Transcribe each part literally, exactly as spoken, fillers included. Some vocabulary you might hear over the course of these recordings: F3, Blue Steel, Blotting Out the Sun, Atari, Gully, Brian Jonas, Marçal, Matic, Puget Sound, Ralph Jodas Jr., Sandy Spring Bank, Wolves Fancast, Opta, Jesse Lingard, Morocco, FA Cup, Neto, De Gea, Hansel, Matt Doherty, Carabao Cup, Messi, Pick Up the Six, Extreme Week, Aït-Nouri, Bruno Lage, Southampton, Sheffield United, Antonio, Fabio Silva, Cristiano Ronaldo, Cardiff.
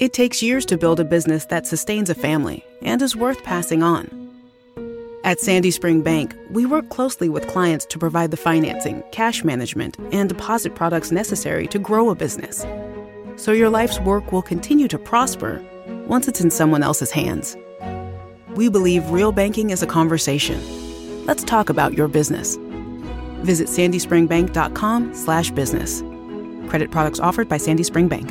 It takes years to build a business that sustains a family and is worth passing on. At Sandy Spring Bank, we work closely with clients to provide the financing, cash management, and deposit products necessary to grow a business, so your life's work will continue to prosper once it's in someone else's hands. We believe real banking is a conversation. Let's talk about your business. Visit sandy spring bank dot com slash business. Credit products offered by Sandy Spring Bank.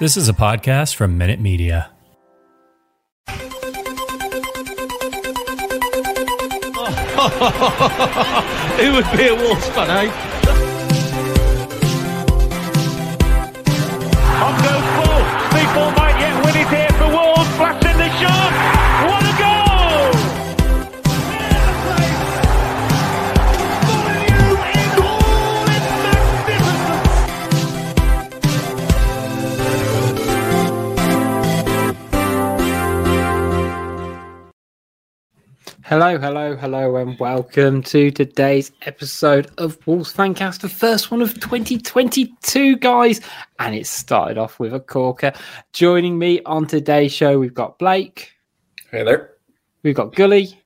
This is a podcast from Minute Media. Oh, it would be a Wolves fan, eh? On goes Paul. People might yet win it here for Wolves. Flash in the shot. What a goal! Hello, hello, hello, and welcome to today's episode of Wolves Fancast, the first one of twenty twenty-two, guys. And it started off with a corker. Joining me on today's show, we've got Blake. Hey there. We've got Gully.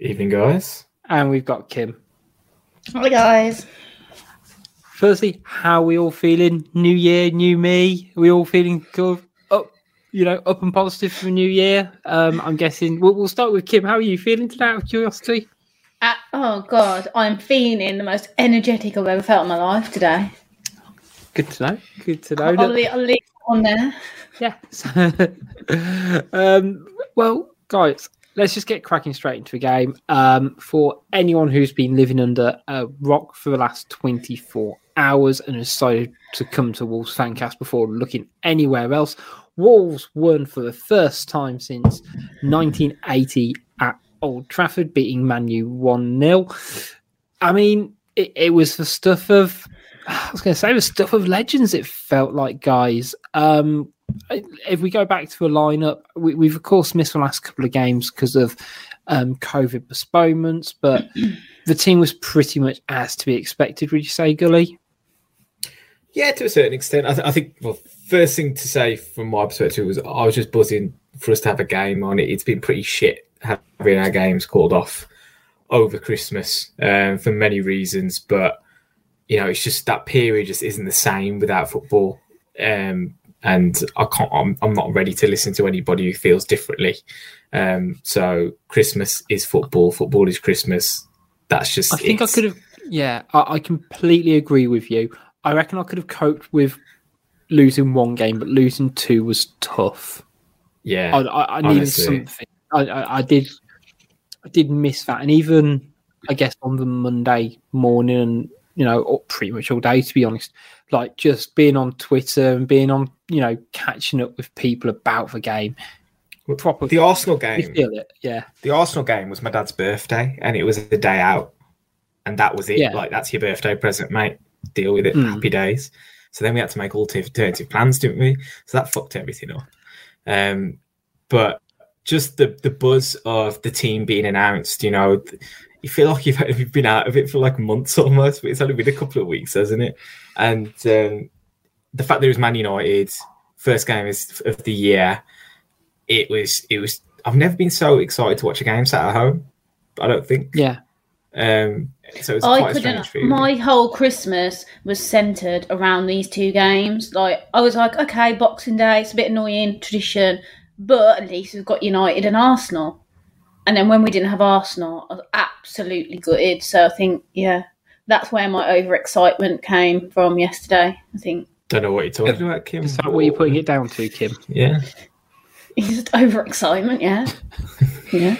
Evening, guys. And we've got Kim. Hi, guys. Firstly, how are we all feeling? New year, new me. Are we all feeling good? You know, up and positive for the new year. Um, I'm guessing we'll, we'll start with Kim. How are you feeling today, out of curiosity? Uh, oh, God, I'm feeling the most energetic I've ever felt in my life today. Good to know. Good to know. I'll, I'll, leave, I'll leave it on there. Yeah. um, well, guys, let's just get cracking straight into the game. Um, for anyone who's been living under a rock for the last twenty-four hours and decided to come to Wolves Fancast before looking anywhere else, Wolves won for the first time since nineteen eighty at Old Trafford, beating Man U one nil. I mean, it, it was the stuff of, I was going to say, the stuff of legends, it felt like, guys. Um, if we go back to a lineup, we, we've, of course, missed the last couple of games because of um, COVID postponements, but the team was pretty much as to be expected, would you say, Gully? Yeah, to a certain extent. I, th- I think, well, first thing to say from my perspective was I was just buzzing for us to have a game on it. It's been pretty shit having our games called off over Christmas um, for many reasons. But, you know, it's just that period just isn't the same without football. Um, and I can't, I'm, I'm not ready to listen to anybody who feels differently. Um, so Christmas is football. Football is Christmas. That's just I think it. I could have, yeah, I, I completely agree with you. I reckon I could have coped with losing one game, but losing two was tough. Yeah, I, I, I needed something. I, I, I did, I did miss that, and even I guess on the Monday morning, and you know, or pretty much all day, to be honest. Like just being on Twitter and being on, you know, catching up with people about the game. Proper the Arsenal game. You feel it, yeah. The Arsenal game was my dad's birthday, and it was the day out, and that was it. Yeah. Like that's your birthday present, mate. Deal with it. Mm. Happy days. So then we had to make alternative plans, didn't we? So that fucked everything up. Um, but just the the buzz of the team being announced, you know, you feel like you've, you've been out of it for like months almost, but it's only been a couple of weeks, hasn't it? And um, the fact that it was Man United, first game of the year, it was, it was. I've never been so excited to watch a game sat at home, I don't think. Yeah. Um, so it's I couldn't. My whole Christmas was centered around these two games. Like I was like, okay, Boxing Day, it's a bit annoying, tradition, but at least we've got United and Arsenal. And then when we didn't have Arsenal, I was absolutely gutted. So I think, yeah, that's where my overexcitement came from yesterday. I think. Don't know what you're talking about, Kim. Is that what you're putting it down to, Kim? Yeah. It's just overexcitement, yeah. yeah.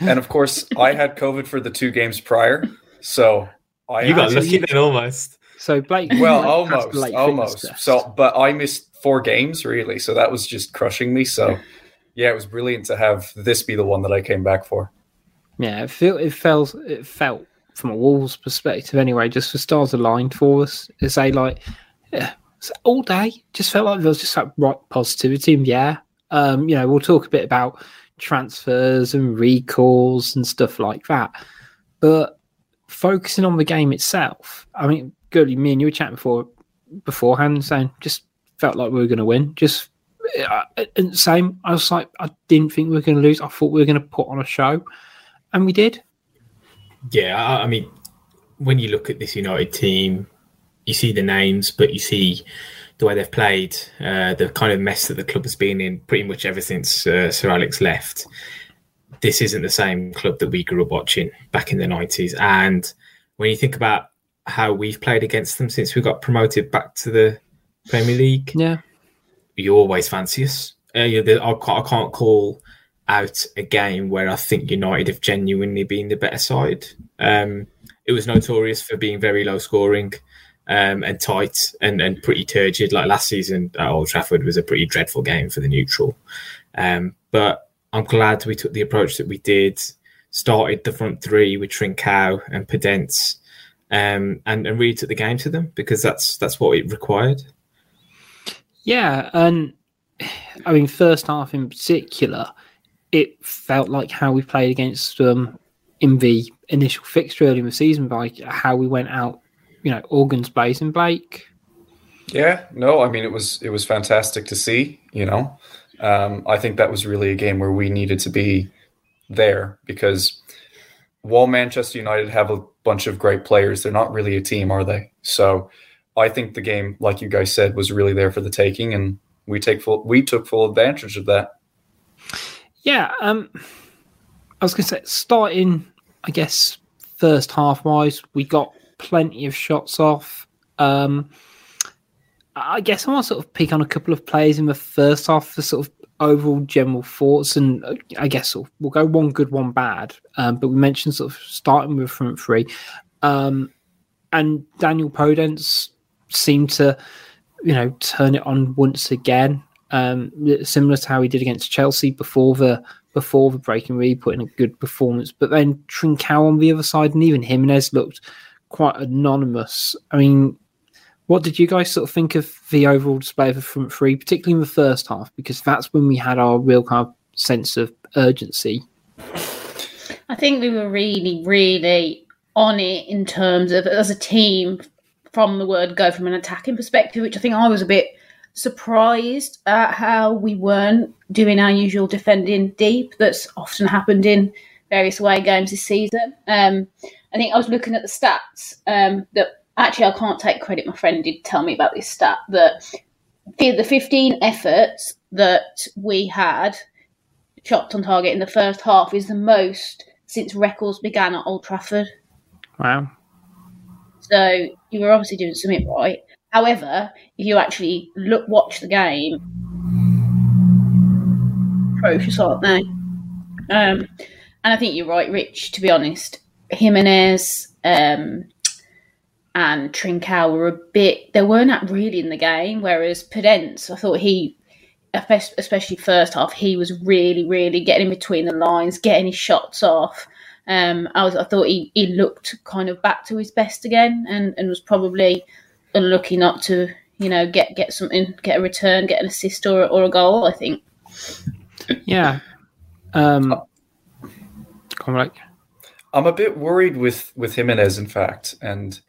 And, of course, I had COVID for the two games prior, so I... You got lucky then, almost. So Blake, well, almost, Blake almost. So, but I missed four games really, so that was just crushing me. So, yeah, it was brilliant to have this be the one that I came back for. Yeah, it felt it felt it felt from a Wolves perspective anyway. Just the stars aligned for us. It's a like yeah, it's all day. Just felt like there was just that right positivity. And yeah, um, you know, we'll talk a bit about transfers and recalls and stuff like that, but focusing on the game itself, I mean, Gurley, me and you were chatting before, beforehand, saying just felt like we were going to win. Just uh, and same, I was like, I didn't think we were going to lose. I thought we were going to put on a show, and we did. Yeah, I, I mean, when you look at this United team, you see the names, but you see the way they've played, uh, the kind of mess that the club has been in pretty much ever since uh, Sir Alex left. This isn't the same club that we grew up watching back in the nineties. And when you think about how we've played against them since we got promoted back to the Premier League, yeah, you always fancy us. Uh, you know, I can't call out a game where I think United have genuinely been the better side. Um, it was notorious for being very low scoring um, and tight and, and pretty turgid. Like last season at Old Trafford was a pretty dreadful game for the neutral. Um, but I'm glad we took the approach that we did, started the front three with Trincao and Podence, um, and, and really took the game to them because that's that's what it required. Yeah, and I mean, first half in particular, it felt like how we played against them um, in the initial fixture early in the season, by how we went out, you know, organs blazing, Blake. Yeah, no, I mean, it was it was fantastic to see, you know. Um, I think that was really a game where we needed to be there because while Manchester United have a bunch of great players, they're not really a team, are they? So I think the game, like you guys said, was really there for the taking, and we take full, we took full advantage of that. Yeah, um, I was going to say, starting, I guess, first half-wise, we got plenty of shots off. Um I guess I want to sort of pick on a couple of players in the first half for sort of overall general thoughts, and I guess sort of we'll go one good, one bad. Um, but we mentioned sort of starting with front three, um, and Daniel Podence seemed to, you know, turn it on once again, um, similar to how he did against Chelsea before the before the break, and really put in a good performance. But then Trincao on the other side, and even Jiménez looked quite anonymous. I mean, what did you guys sort of think of the overall display of the front three, particularly in the first half? Because that's when we had our real kind of sense of urgency. I think we were really, really on it in terms of, as a team, from the word go, from an attacking perspective, which I think I was a bit surprised at how we weren't doing our usual defending deep that's often happened in various away games this season. Um, I think I was looking at the stats um, that... Actually, I can't take credit. My friend did tell me about this stat, that the fifteen efforts that we had shots on target in the first half is the most since records began at Old Trafford. Wow. So you were obviously doing something right. However, if you actually look, watch the game, atrocious, aren't they? Um, and I think you're right, Rich, to be honest. Jiménez... Um, and Trincao were a bit... They weren't really in the game, whereas Podence, I thought he, especially first half, he was really, really getting in between the lines, getting his shots off. Um, I was, I thought he, he looked kind of back to his best again, and, and was probably unlucky not to, you know, get, get something, get a return, get an assist or, or a goal, I think. Yeah. Um, Come back. I'm a bit worried with, with Jiménez, in fact, and...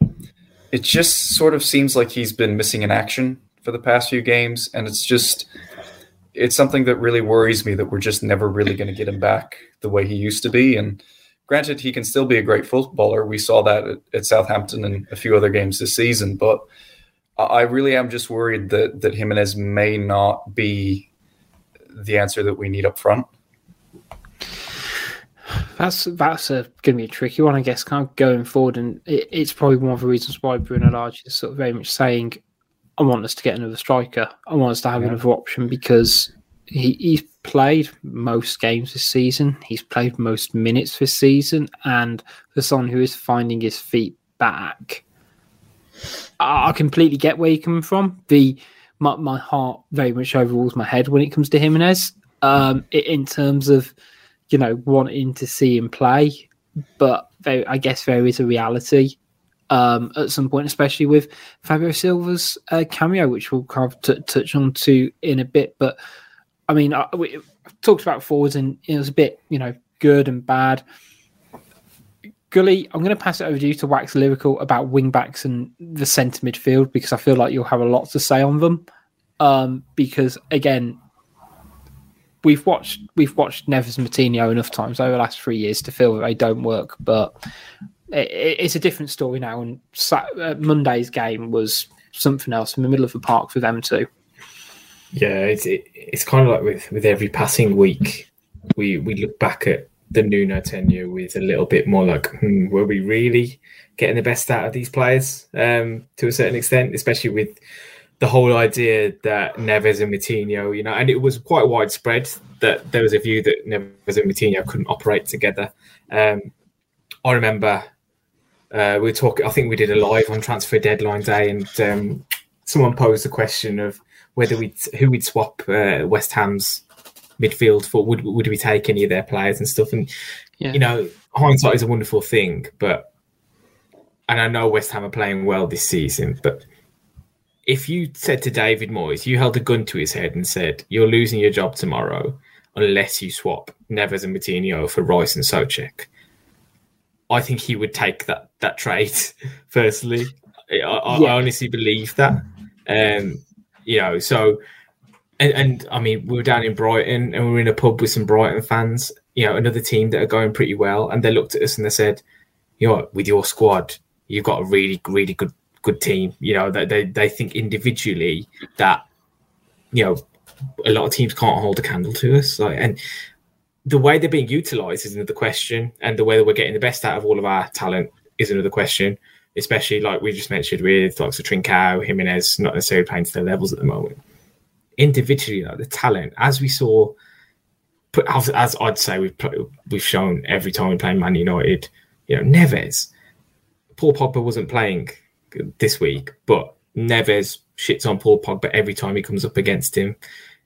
It just sort of seems like he's been missing in action for the past few games, and it's just it's something that really worries me that we're just never really going to get him back the way he used to be. And granted, he can still be a great footballer. We saw that at, at Southampton and a few other games this season, but I really am just worried that, that Jiménez may not be the answer that we need up front. That's that's a, going to be a tricky one, I guess, kind of going forward. And it, it's probably one of the reasons why Bruno Lage is sort of very much saying, I want us to get another striker. I want us to have yeah. another option, because he, he's played most games this season. He's played most minutes this season. And for someone who is finding his feet back, I completely get where you're coming from. The my, my heart very much overrules my head when it comes to Jiménez. Um, in terms of, you know, wanting to see him play, but there, I guess there is a reality um, at some point, especially with Fabio Silva's uh, cameo, which we'll kind of t- touch on to in a bit. But I mean, I, we I've talked about forwards, and it was a bit, you know, good and bad. Gully, I'm going to pass it over to you to wax lyrical about wing backs and the centre midfield, because I feel like you'll have a lot to say on them. Um, because again, we've watched we've watched Neves and Moutinho enough times over the last three years to feel that they don't work. But it, it's a different story now, and Saturday, uh, Monday's game was something else in the middle of the park for them too. Yeah, it's it, it's kind of like with, with every passing week, we we look back at the Nuno tenure with a little bit more like, hmm, were we really getting the best out of these players um, to a certain extent, especially with the whole idea that Neves and Moutinho, you know, and it was quite widespread that there was a view that Neves and Moutinho couldn't operate together. Um, I remember uh, we were talking, I think we did a live on Transfer Deadline Day, and um, someone posed the question of whether we who we'd swap uh, West Ham's midfield for, would would we take any of their players and stuff? And, yeah. you know, hindsight is a wonderful thing, but, and I know West Ham are playing well this season, but if you said to David Moyes, you held a gun to his head and said, you're losing your job tomorrow unless you swap Neves and Moutinho for Rice and Souček, I think he would take that, that trade, firstly. I, I, yeah. I honestly believe that. Um, you know, so... And, and I mean, we were down in Brighton and we were in a pub with some Brighton fans, you know, another team that are going pretty well. And they looked at us and they said, you know what, with your squad, you've got a really, really good good team. You know, they, they, they think individually that, you know, a lot of teams can't hold a candle to us. Like, and the way they're being utilised is another question. And the way that we're getting the best out of all of our talent is another question, especially like we just mentioned with like Trincao, Jiménez, not necessarily playing to their levels at the moment. Individually, like the talent, as we saw, as, as I'd say we've we've shown every time we play Man United, you know, Neves, Paul Pogba wasn't playing this week, but Neves shits on Paul Pogba every time he comes up against him.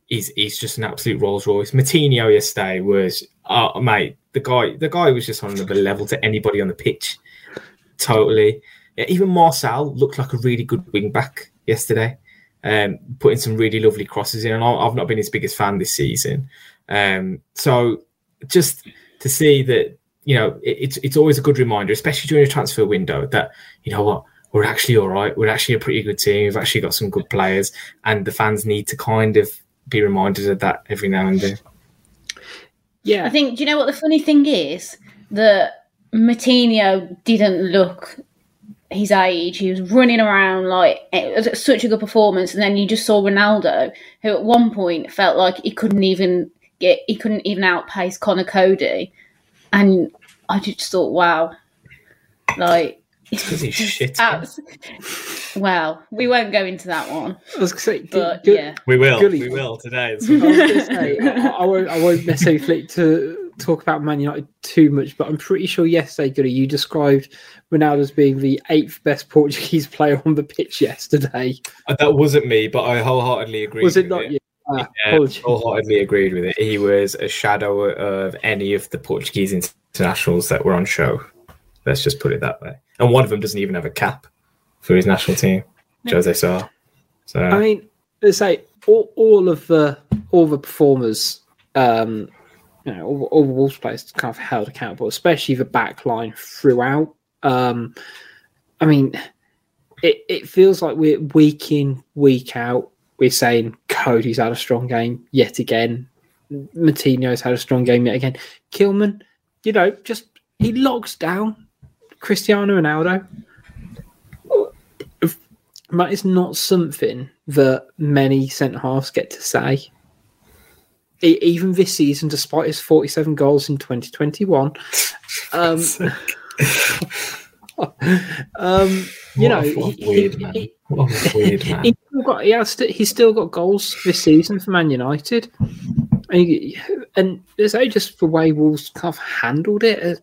He's he's just an absolute Rolls Royce. Moutinho yesterday was, oh mate, the guy the guy was just on another level to anybody on the pitch. Totally, even Marçal looked like a really good wing back yesterday. Um, putting some really lovely crosses in, and I've not been his biggest fan this season. Um, so just to see that, you know, it, it's it's always a good reminder, especially during a transfer window, that, you know what, we're actually all right. We're actually a pretty good team. We've actually got some good players, and the fans need to kind of be reminded of that every now and then. Yeah. I think, do you know what the funny thing is? That Moutinho didn't look his age. He was running around, like, it was such a good performance. And then you just saw Ronaldo, who at one point felt like he couldn't even get he couldn't even outpace Conor Coady, and I just thought, wow, like, he's shit. Abs- well, we won't go into that one. I was say, g- but, g- yeah. we will, Gully. we will today. As well. I, say, I, I won't, I won't necessarily flick to talk about Man United too much, but I'm pretty sure yesterday, Gully, you described Ronaldo as being the eighth best Portuguese player on the pitch yesterday. That wasn't me, but I wholeheartedly agreed. Was it with not it. you? Ah, yeah, wholeheartedly agreed with it. He was a shadow of any of the Portuguese internationals that were on show. Let's just put it that way. And one of them doesn't even have a cap for his national team, no. Jose Sarr. So I mean, let's say all, all of the all the performers. Um, You know, all, all the Wolves players kind of held accountable, especially the back line throughout. Um, I mean, it, it feels like we're week in, week out, we're saying Cody's had a strong game yet again. Moutinho's had a strong game yet again. Kilman, you know, just he logs down Cristiano Ronaldo. That is not something that many centre-halves get to say. Even this season, despite his forty-seven goals in twenty twenty-one, um, um, you what know, a, what he, a weird he, man. He, what a weird man. He's still got, he has, he's still got goals this season for Man United, and, and it's just the way Wolves kind of handled it.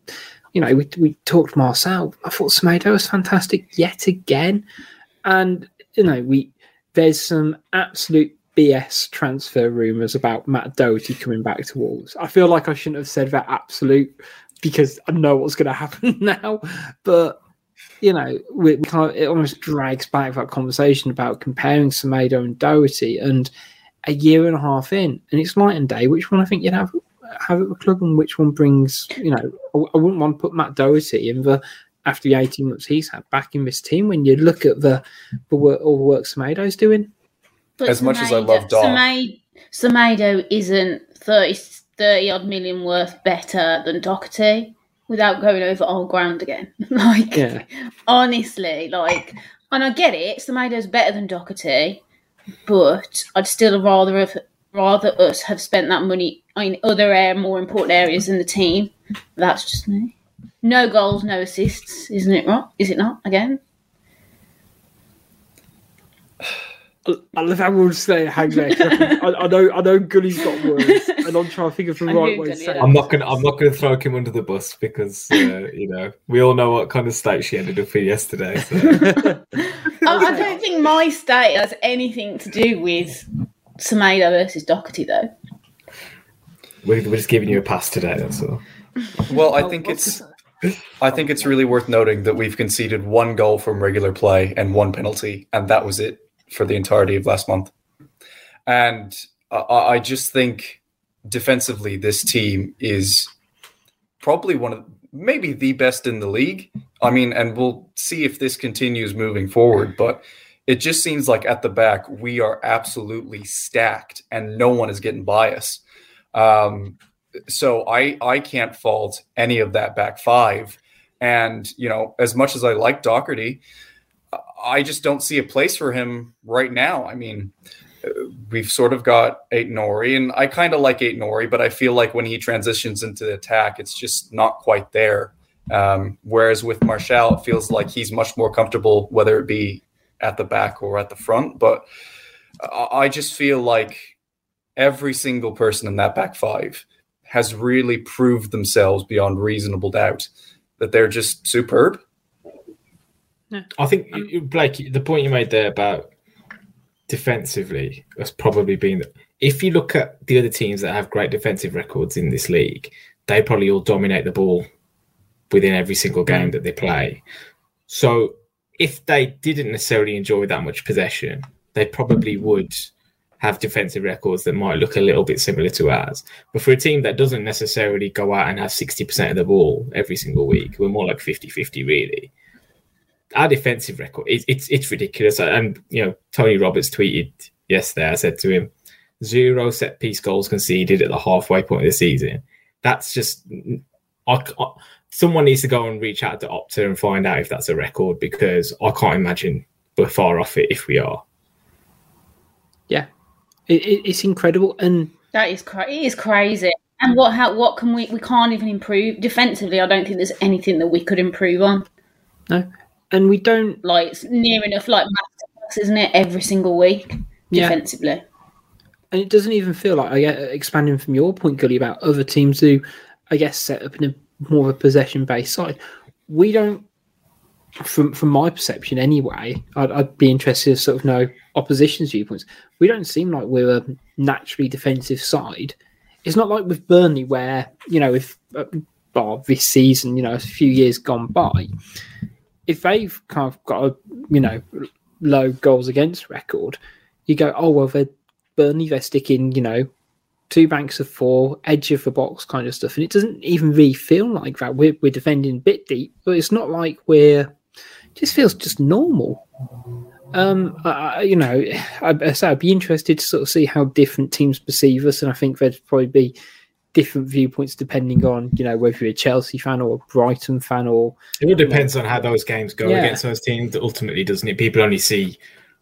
You know, we we talked Marçal. I thought Semedo was fantastic yet again. And, you know, we there's some absolute B S transfer rumours about Matt Doherty coming back to Wolves. I feel like I shouldn't have said that absolute because I know what's going to happen now. But, you know, we, we kind of, it almost drags back that conversation about comparing Semedo and Doherty, and a year and a half in, and it's night and day. Which one I think you'd have have at the club, and which one brings, you know, I, I wouldn't want to put Matt Doherty in the after the eighteen months he's had back in this team when you look at the the work all the work Semedo's doing. But as Semedo, much as I love Dom, Semedo, Semedo isn't thirty, thirty odd million worth better than Doherty without going over old ground again. Like, yeah. honestly, like, and I get it, Semedo's better than Doherty, but I'd still rather have, rather us have spent that money in other, more important areas in the team. That's just me. No goals, no assists, isn't it? Right? Is it not again? I love how we'll say hang there. I, I know, I know. Gully's got words, and I'm trying to think of the right way to say it. I'm not going. I'm not going to throw him under the bus because uh, you know we all know what kind of state she ended up in yesterday. So. I, I don't think my state has anything to do with Semedo versus Doherty, though. We're, we're just giving you a pass today, that's all. Well, I think it's. I think it's really worth noting that we've conceded one goal from regular play and one penalty, and that was it for the entirety of last month. And I, I just think defensively this team is probably one of, maybe the best in the league. I mean, and we'll see if this continues moving forward, but it just seems like at the back we are absolutely stacked and no one is getting by us. Um, so I, I can't fault any of that back five. And, you know, as much as I like Doherty, I just don't see a place for him right now. I mean, we've sort of got Aït-Nouri, and I kind of like Aït-Nouri, but I feel like when he transitions into the attack, it's just not quite there. Um, whereas with Marçal, it feels like he's much more comfortable, whether it be at the back or at the front. But I just feel like every single person in that back five has really proved themselves beyond reasonable doubt that they're just superb. No. I think, Blake, the point you made there about defensively has probably been that if you look at the other teams that have great defensive records in this league, they probably all dominate the ball within every single game that they play. So if they didn't necessarily enjoy that much possession, they probably would have defensive records that might look a little bit similar to ours. But for a team that doesn't necessarily go out and have sixty percent of the ball every single week, we're more like fifty-fifty really. Our defensive record, it, it's it's ridiculous. And, you know, Tony Roberts tweeted yesterday, I said to him, zero set-piece goals conceded at the halfway point of the season. That's just... I, I, someone needs to go and reach out to Opta and find out if that's a record, because I can't imagine we're far off it if we are. Yeah. It, it, it's incredible. And that is, cra- it is crazy. And what, how, what can we... We can't even improve. Defensively, I don't think there's anything that we could improve on. No. And we don't... Like, it's near enough like masterclass, isn't it? Every single week, yeah. Defensively. And it doesn't even feel like, I get expanding from your point, Gully, about other teams who, I guess, set up in a more of a possession-based side. We don't, from from my perception anyway, I'd, I'd be interested to sort of know opposition's viewpoints. We don't seem like we're a naturally defensive side. It's not like with Burnley where, you know, if, uh, well, this season, you know, a few years gone by... If they've kind of got a, you know, low goals against record, you go, oh, well, they're Burnley, they're sticking, you know, two banks of four, edge of the box kind of stuff. And it doesn't even really feel like that. We're, we're defending a bit deep, but it's not like we're, it just feels just normal. Um, I, you know, I, so I'd be interested to sort of see how different teams perceive us. And I think there'd probably be different viewpoints depending on, you know, whether you're a Chelsea fan or a Brighton fan or... It all depends on how those games go yeah. against those teams, ultimately, doesn't it? People only see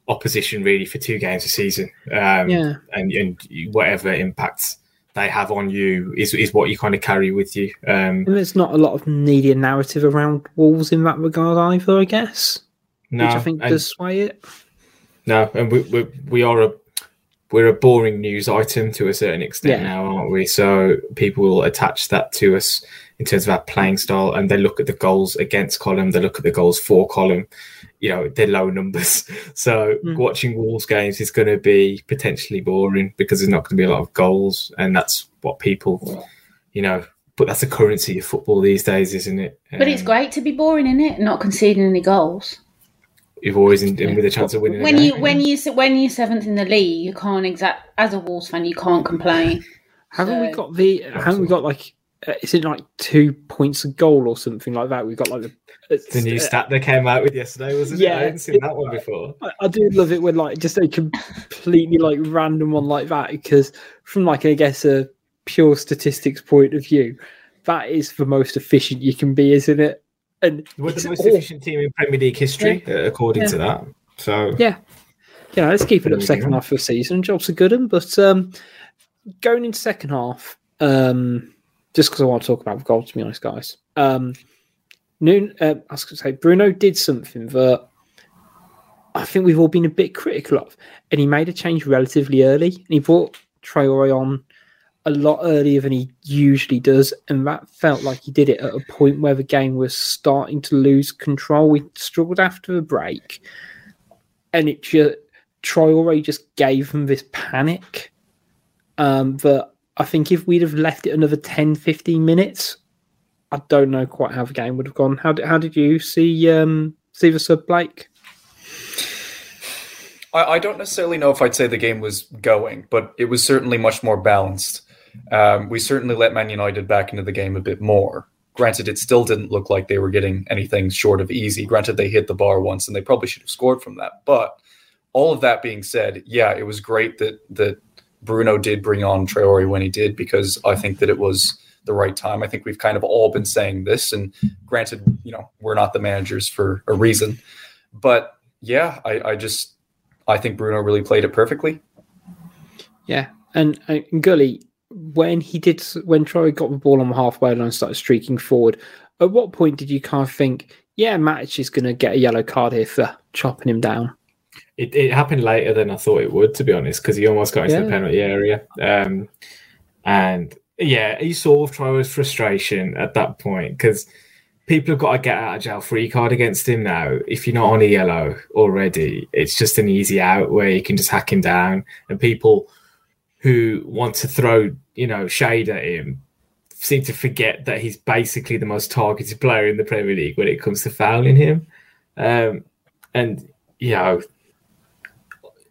opposition really for two games a season. Um, yeah. and, and whatever impacts they have on you is is what you kind of carry with you. Um, and there's not a lot of media narrative around Wolves in that regard either, I guess. No. Which I think and, does sway it. No, and we we, we are a... We're a boring news item to a certain extent yeah. now, aren't we? So people will attach that to us in terms of our playing style, and they look at the goals against column, they look at the goals for column, you know, they're low numbers. So mm. watching Wolves games is going to be potentially boring because there's not going to be a lot of goals, and that's what people, you know, but that's the currency of football these days, isn't it? But um, it's great to be boring, isn't it? Not conceding any goals. You've always in, in with a chance of winning. When you game. when you when you're seventh in the league, you can't exact as a Wolves fan, you can't complain. Haven't so. we got the? Haven't we got like? Uh, is it like two points a goal or something like that? We've got like the, the new uh, stat that came out with yesterday, wasn't yeah, it? I hadn't seen it, that one before. I, I do love it when like just a completely like random one like that, because from like I guess a pure statistics point of view, that is the most efficient you can be, isn't it? And we're the most awful. efficient team in Premier League history, yeah. uh, according yeah. to that. So yeah, you know, let's keep it up second half of the season. Jobs are good, and but um, going into second half, um, just because I want to talk about the goal, to be honest, guys. Um, noon, uh, I was going to say Bruno did something that I think we've all been a bit critical of, and he made a change relatively early, and he brought Traoré on a lot earlier than he usually does, and that felt like he did it at a point where the game was starting to lose control. We struggled after the break, and it just Traoré just gave them this panic. Um, but I think if we'd have left it another ten, fifteen minutes, I don't know quite how the game would have gone. How did how did you see um, see the sub, Blake? I, I don't necessarily know if I'd say the game was going, but it was certainly much more balanced. Um, we certainly let Man United back into the game a bit more. Granted, it still didn't look like they were getting anything short of easy. Granted, they hit the bar once and they probably should have scored from that. But all of that being said, yeah, it was great that that Bruno did bring on Traoré when he did, because I think that it was the right time. I think we've kind of all been saying this, and granted, you know, we're not the managers for a reason. But yeah, I, I just, I think Bruno really played it perfectly. Yeah, and, and Gully, when he did, when Troy got the ball on the halfway line and started streaking forward, at what point did you kind of think, yeah, Matic is going to get a yellow card here for chopping him down? It, it happened later than I thought it would, to be honest, because he almost got into yeah. the penalty area. Um, and yeah, you saw Troy's frustration at that point, because people have got a get out of jail free card against him now. If you're not on a yellow already, it's just an easy out where you can just hack him down, and people who want to throw, you know, shade at him seem to forget that he's basically the most targeted player in the Premier League when it comes to fouling him. Um, and, you know,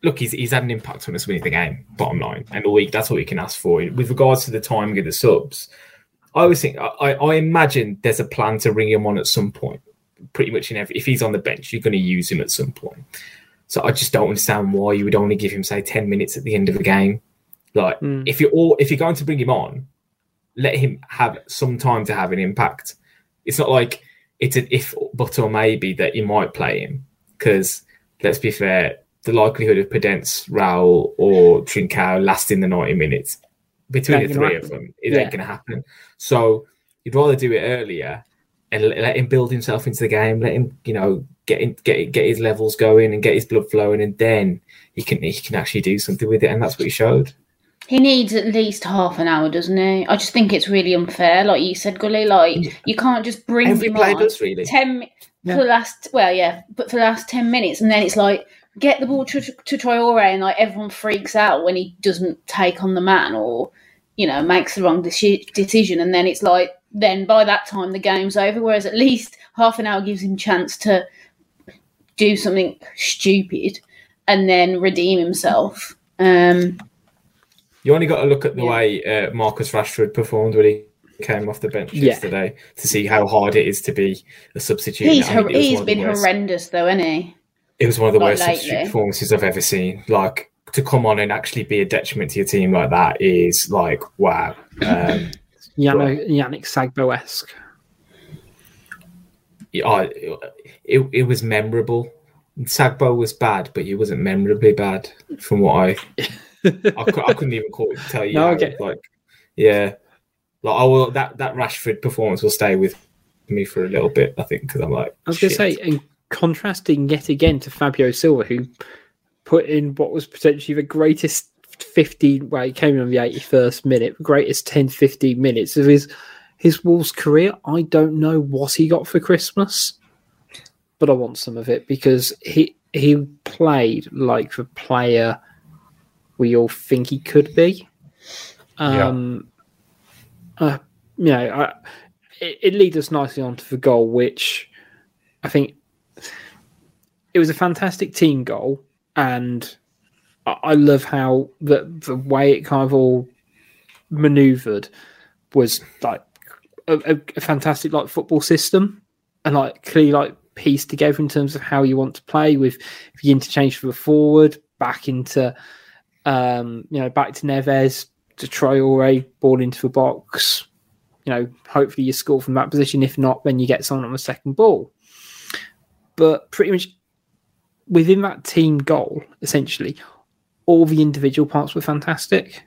look, he's he's had an impact on us winning the game, bottom line. And all week, that's what we can ask for. With regards to the timing of the subs, I always think, I, I imagine there's a plan to bring him on at some point. Pretty much in every, if he's on the bench, you're going to use him at some point. So I just don't understand why you would only give him, say, ten minutes at the end of a game. Like mm. if you're all, if you're going to bring him on, let him have some time to have an impact. It's not like it's an if but or maybe that you might play him, because let's be fair, the likelihood of Podence, Raul, or Trincao lasting the ninety minutes between that the three happen. of them, it yeah. ain't going to happen. So you'd rather do it earlier and let, let him build himself into the game. Let him, you know, get in, get get his levels going and get his blood flowing, and then he can he can actually do something with it. And that's what he showed. He needs at least half an hour, doesn't he? I just think it's really unfair. Like you said, Gully, like you can't just bring Every him on does, really. ten yeah. for the last. Well, yeah, but for the last ten minutes, and then it's like get the ball to, to Traoré, and like everyone freaks out when he doesn't take on the man, or you know, makes the wrong de- decision, and then it's like then by that time the game's over. Whereas at least half an hour gives him chance to do something stupid and then redeem himself. Um, You only got to look at the yeah. way uh, Marcus Rashford performed when he came off the bench yeah. yesterday to see how hard it is to be a substitute. He's, hor- he's been horrendous, though, isn't he? It was one of the like worst lately. substitute performances I've ever seen. Like, to come on and actually be a detriment to your team like that is, like, wow. Um, Yannick, Yannick Sagbo-esque. Yeah, it, it was memorable. Sagbo was bad, but he wasn't memorably bad from what I... I, cu- I couldn't even call it, tell you. No, okay. Like, yeah, like I will. That, that Rashford performance will stay with me for a little bit, I think, because I'm like. I was going to say, and contrasting yet again to Fabio Silva, who put in what was potentially the greatest fifteen. Well, he came in on the eighty-first minute, the greatest ten, fifteen minutes of his his Wolves career. I don't know what he got for Christmas. but I want some of it because he he played like the player we all think he could be. Um, yeah. uh, you know, I, it, it leads us nicely onto the goal, which I think it was a fantastic team goal, and I, I love how the the way it kind of all manoeuvred was like a, a, a fantastic like football system, and like clearly like pieced together in terms of how you want to play with the interchange for the forward back into um, you know back to Neves to Traoré, ball into the box. You know, hopefully you score from that position. If not, then you get someone on the second ball. But pretty much within that team goal, essentially, all the individual parts were fantastic.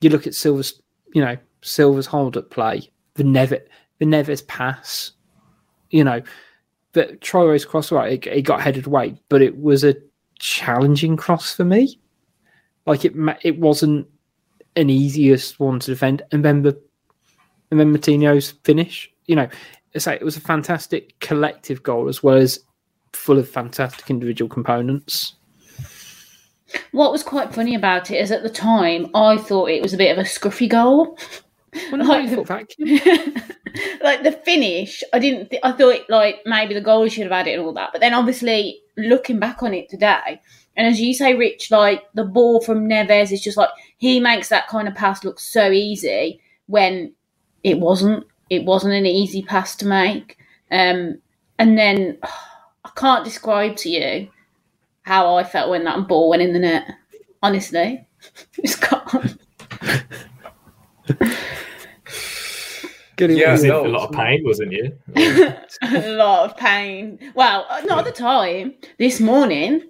You look at Silva's, you know, Silva's hold-up play, the Neves, the Neves pass, you know, the Traoré's cross, right, it, it got headed away, but it was a challenging cross for me. Like, it it wasn't an easiest one to defend. And then the, and then Moutinho's finish, you know, it's like it was a fantastic collective goal as well as full of fantastic individual components. What was quite funny about it is at the time, I thought it was a bit of a scruffy goal. Well, like, the, like the finish, I didn't. Th- I thought like maybe the goalie should have had it and all that. But then obviously looking back on it today, and as you say, Rich, like the ball from Neves is just like he makes that kind of pass look so easy when it wasn't. It wasn't an easy pass to make. Um, and then oh, I can't describe to you how I felt when that ball went in the net. Honestly, it's gone. Yeah, in a lot of pain, wasn't you? A lot of pain. Well, not at the time. This morning,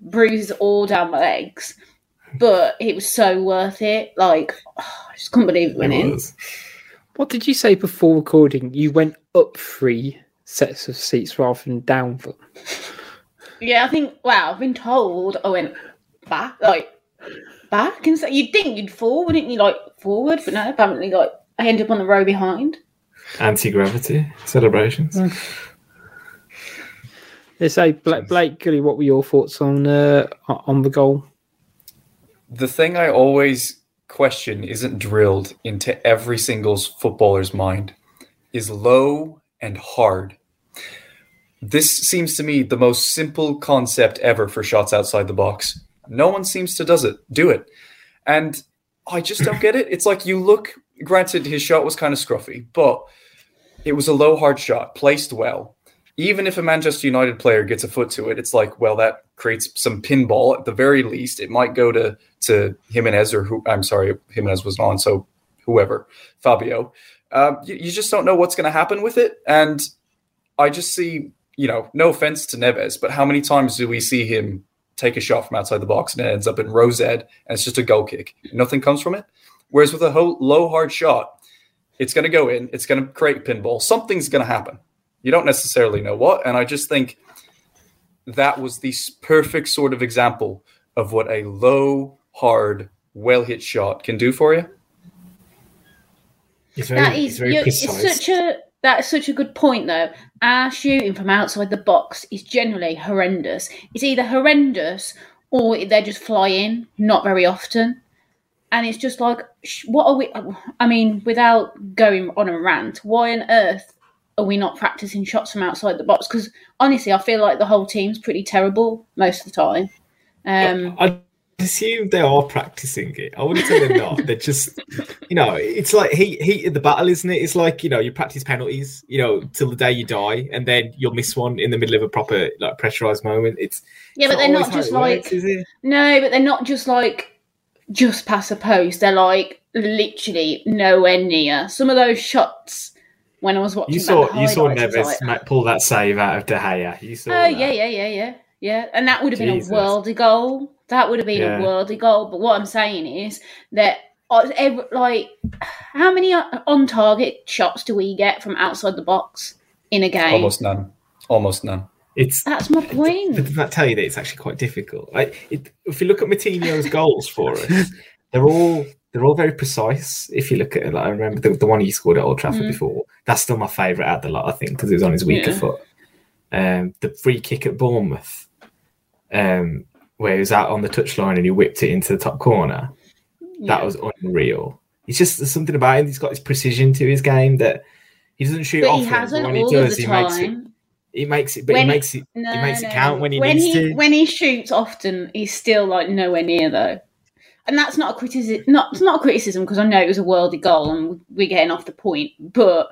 bruises all down my legs, but it was so worth it. Like, oh, I just couldn't believe it went in. What did you say before recording? You went up three sets of seats rather than down them. Yeah, I think. Wow, I've been told I went back, like back, and so you'd think you'd fall, wouldn't you? Like forward, but no, apparently, like I ended up on the row behind. Anti-gravity celebrations. Mm. They say, Blake, Blake Gilly, what were your thoughts on uh, on the goal? The thing I always question isn't drilled into every single footballer's mind is low and hard. This seems to me the most simple concept ever for shots outside the box. No one seems to does it, do it. And I just don't get it. It's like you look, granted his shot was kind of scruffy, but it was a low hard shot, placed well. Even if a Manchester United player gets a foot to it, it's like, well, that creates some pinball. At the very least, it might go to, to Jiménez or who, I'm sorry, Jiménez was on, so whoever, Fabio. Uh, you, you just don't know what's going to happen with it. And I just see, you know, no offense to Neves, but how many times do we see him take a shot from outside the box and it ends up in rose ed and it's just a goal kick? Nothing comes from it. Whereas with a ho- low, hard shot, it's going to go in, it's going to create pinball. Something's going to happen. You don't necessarily know what, and I just think that was the perfect sort of example of what a low, hard, well-hit shot can do for you. It's very, that is, it's very precise. It's such a that's such a good point, though. Our shooting from outside the box is generally horrendous. It's either horrendous or they're just flying, not very often. And it's just like, what are we? I mean, without going on a rant, why on earth are we not practicing shots from outside the box? Because honestly, I feel like the whole team's pretty terrible most of the time. Um, I, I assume they are practicing it. I wouldn't say they're not. They're just, you know, it's like heat, heat of the battle, isn't it? It's like, you know, you practice penalties, you know, till the day you die, and then you'll miss one in the middle of a proper like pressurized moment. It's yeah, it's but not they're not just like works, no, but they're not just like just pass a post. They're like literally nowhere near. Some of those shots. When I was watching, you saw you saw Neves like, pull that save out of De Gea. You saw oh that. yeah, yeah, yeah, yeah, yeah, and that would have Jesus. been a worldie goal. That would have been yeah. a worldie goal. But what I'm saying is that every, like, how many on target shots do we get from outside the box in a game? Almost none. Almost none. It's that's my point. But does that tell you that it's actually quite difficult? Like, it, if you look at Moutinho's goals for us, they're all. They're all very precise. If you look at it, like I remember the, the one he scored at Old Trafford mm. before. That's still my favourite out of the lot, I think, because it was on his weaker yeah. foot. um, the free kick at Bournemouth, um, where he was out on the touchline and he whipped it into the top corner. Yeah. That was unreal. It's just there's something about him. He's got this precision to his game that he doesn't shoot but often. He hasn't when all he does, the he time. Makes it. He makes it, but when he makes it. No, he makes no. it count when he when needs he, to. When he shoots often, he's still like nowhere near though. And that's not a criticism. Not it's not a criticism because I know it was a worldly goal and we're getting off the point. But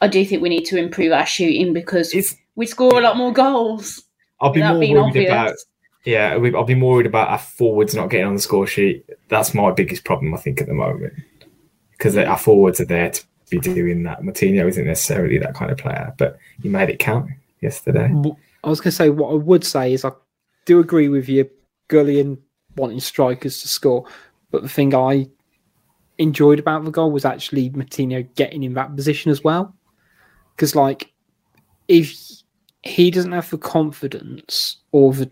I do think we need to improve our shooting because it's, we score a lot more goals. I'll be more worried obvious. about. Yeah, I'll be more worried about our forwards not getting on the score sheet. That's my biggest problem, I think, at the moment, because our forwards are there to be doing that. Moutinho isn't necessarily that kind of player, but he made it count yesterday. I was going to say, what I would say is I do agree with you, Gullion wanting strikers to score, but the thing I enjoyed about the goal was actually Moutinho getting in that position as well. Because, like, if he doesn't have the confidence or the,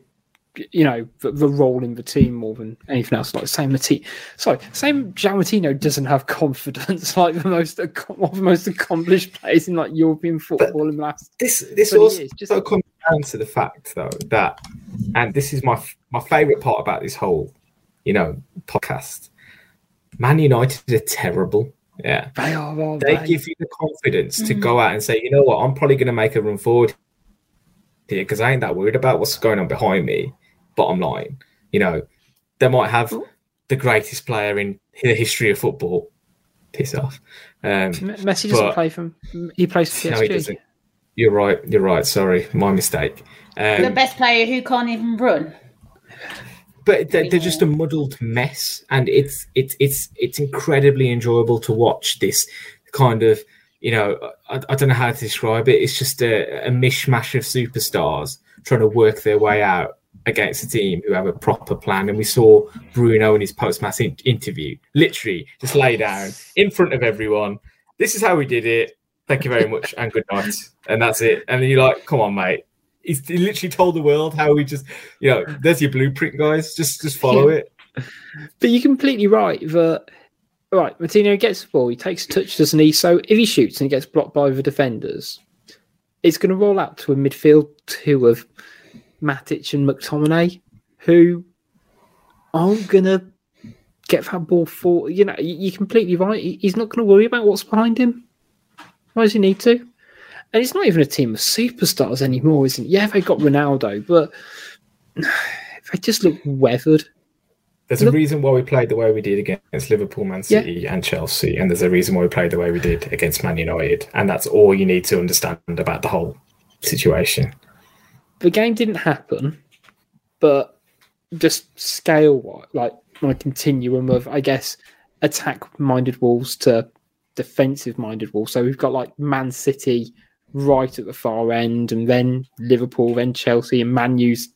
you know, the, the role in the team more than anything else, like same Mati- sorry, same Giammattino doesn't have confidence, like the most one of the most accomplished players in like European football but in the last. This this also years. Just comes down to the fact though that, and this is my my favourite part about this whole, you know, podcast. Man United are terrible. Yeah, they are. Well, they right. give you the confidence mm-hmm. to go out and say, you know what, I'm probably going to make a run forward here because I ain't that worried about what's going on behind me. Bottom line, you know, they might have Ooh. the greatest player in the history of football. Piss off. Um, Messi doesn't but, play from. He plays for P S G. No, he doesn't. You're right. You're right. Sorry, my mistake. Um, the best player who can't even run. But they're, they're just a muddled mess, and it's it's it's it's incredibly enjoyable to watch this kind of. You know, I, I don't know how to describe it. It's just a, a mishmash of superstars trying to work their way out against a team who have a proper plan. And we saw Bruno in his post-match in- interview literally just lay down in front of everyone. This is how we did it. Thank you very much and good night. And that's it. And then you're like, come on, mate. He's, he literally told the world how we just, you know, there's your blueprint, guys. Just just follow yeah. it. But you're completely right that, right, Moutinho gets the ball. He takes a touch, doesn't he? So if he shoots and he gets blocked by the defenders, it's going to roll out to a midfield two of Matic and McTominay, who aren't going to get that ball for, you know, you're completely right. He's not going to worry about what's behind him. Why does he need to? And it's not even a team of superstars anymore, isn't it? Yeah, they got Ronaldo, but they just look weathered. There's look, a reason why we played the way we did against Liverpool, Man City yeah. and Chelsea, and there's a reason why we played the way we did against Man United, and that's all you need to understand about the whole situation. The game didn't happen, but just scale, like on a continuum of, I guess, attack-minded Wolves to defensive-minded Wolves. So we've got like Man City right at the far end, and then Liverpool, then Chelsea, and Man U's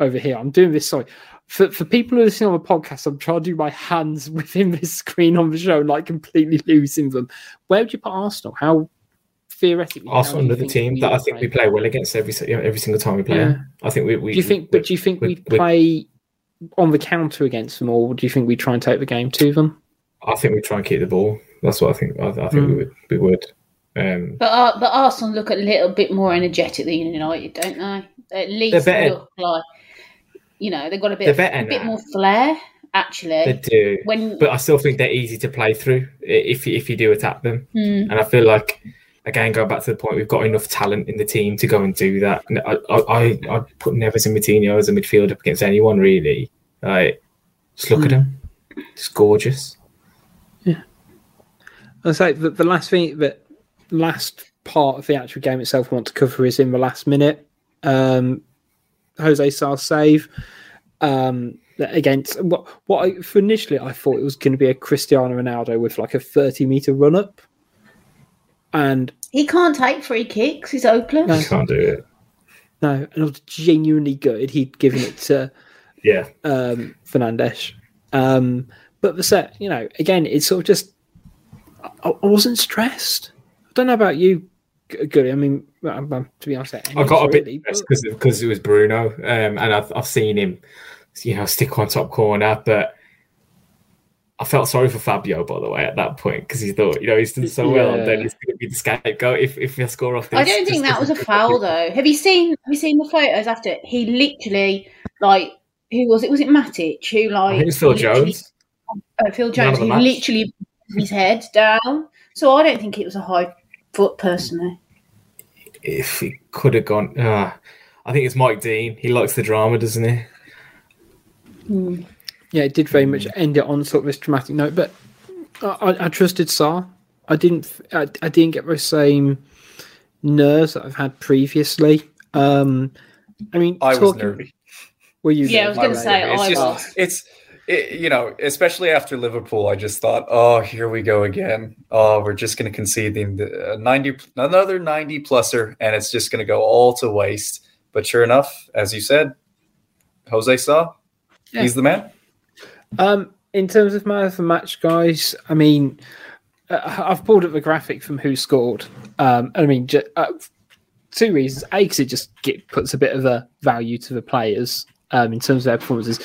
over here. I'm doing this, sorry. For for people who are listening on the podcast, I'm trying to do my hands within this screen on the show and like completely losing them. Where would you put Arsenal? How theoretically? Arsenal, another team that I think we play well against every every single time we play. Yeah. I think we. we do you think? But do you think we, we, we play on the counter against them, or do you think we try and take the game to them? I think we try and keep the ball. That's what I think. I, I think mm. we would. We would. Um, but uh, but Arsenal look a little bit more energetic than United, don't they? At least they look like. You know, they've got a bit, of, a bit more flair, actually. They do. When... But I still think they're easy to play through if you, if you do attack them. Mm. And I feel like, again, going back to the point, we've got enough talent in the team to go and do that. And I I, I, I put Neves and Moutinho as a midfielder up against anyone, really. Like, just look mm. at them. It's gorgeous. Yeah. I'll say the, the last thing, the last part of the actual game itself I want to cover is in the last minute. Um Jose Sarr save um, against what? What I, for initially I thought it was going to be a Cristiano Ronaldo with like a thirty meter run up, and he can't take free kicks. He's hopeless. No, he can't do it. No, and I was genuinely gutted. He'd given it to yeah um, Fernandes, um, but the set. You know, again, it's sort of just I, I wasn't stressed. I don't know about you. Good. I mean, to be honest, I got a bit because really, but... because it was Bruno, um, and I've I've seen him, you know, stick on top corner, but I felt sorry for Fabio, by the way, at that point, because he thought, you know, he's done so yeah. well, and then he's going to be the scapegoat if if we score off this. I don't think that was a foul, though. Have you seen? Have you seen the photos after? He literally, like, who was it? Was it Matic? Who like? Who's Phil Jones? Uh, Phil Jones. He match. literally put his head down. So I don't think it was a high foot, personally. If he could have gone, uh, I think it's Mike Dean. He likes the drama, doesn't he? Hmm. Yeah, it did very much end it on sort of this dramatic note, but I, I trusted Sarr. I didn't. I, I didn't get the same nerves that I've had previously. Um, I mean, I talking, was nervy. Were you? Yeah, nervous? I was going to say. It's I just. Was. It's. It, you know, especially after Liverpool, I just thought, oh, here we go again. Oh, we're just going to concede the uh, ninety another ninety pluser, and it's just going to go all to waste. But sure enough, as you said, Jose Sarr, yeah. he's the man. Um, in terms of man of the match, guys, I mean, uh, I've pulled up the graphic from who scored. Um, I mean, ju- uh, two reasons. A, because it just get, puts a bit of a value to the players um, in terms of their performances.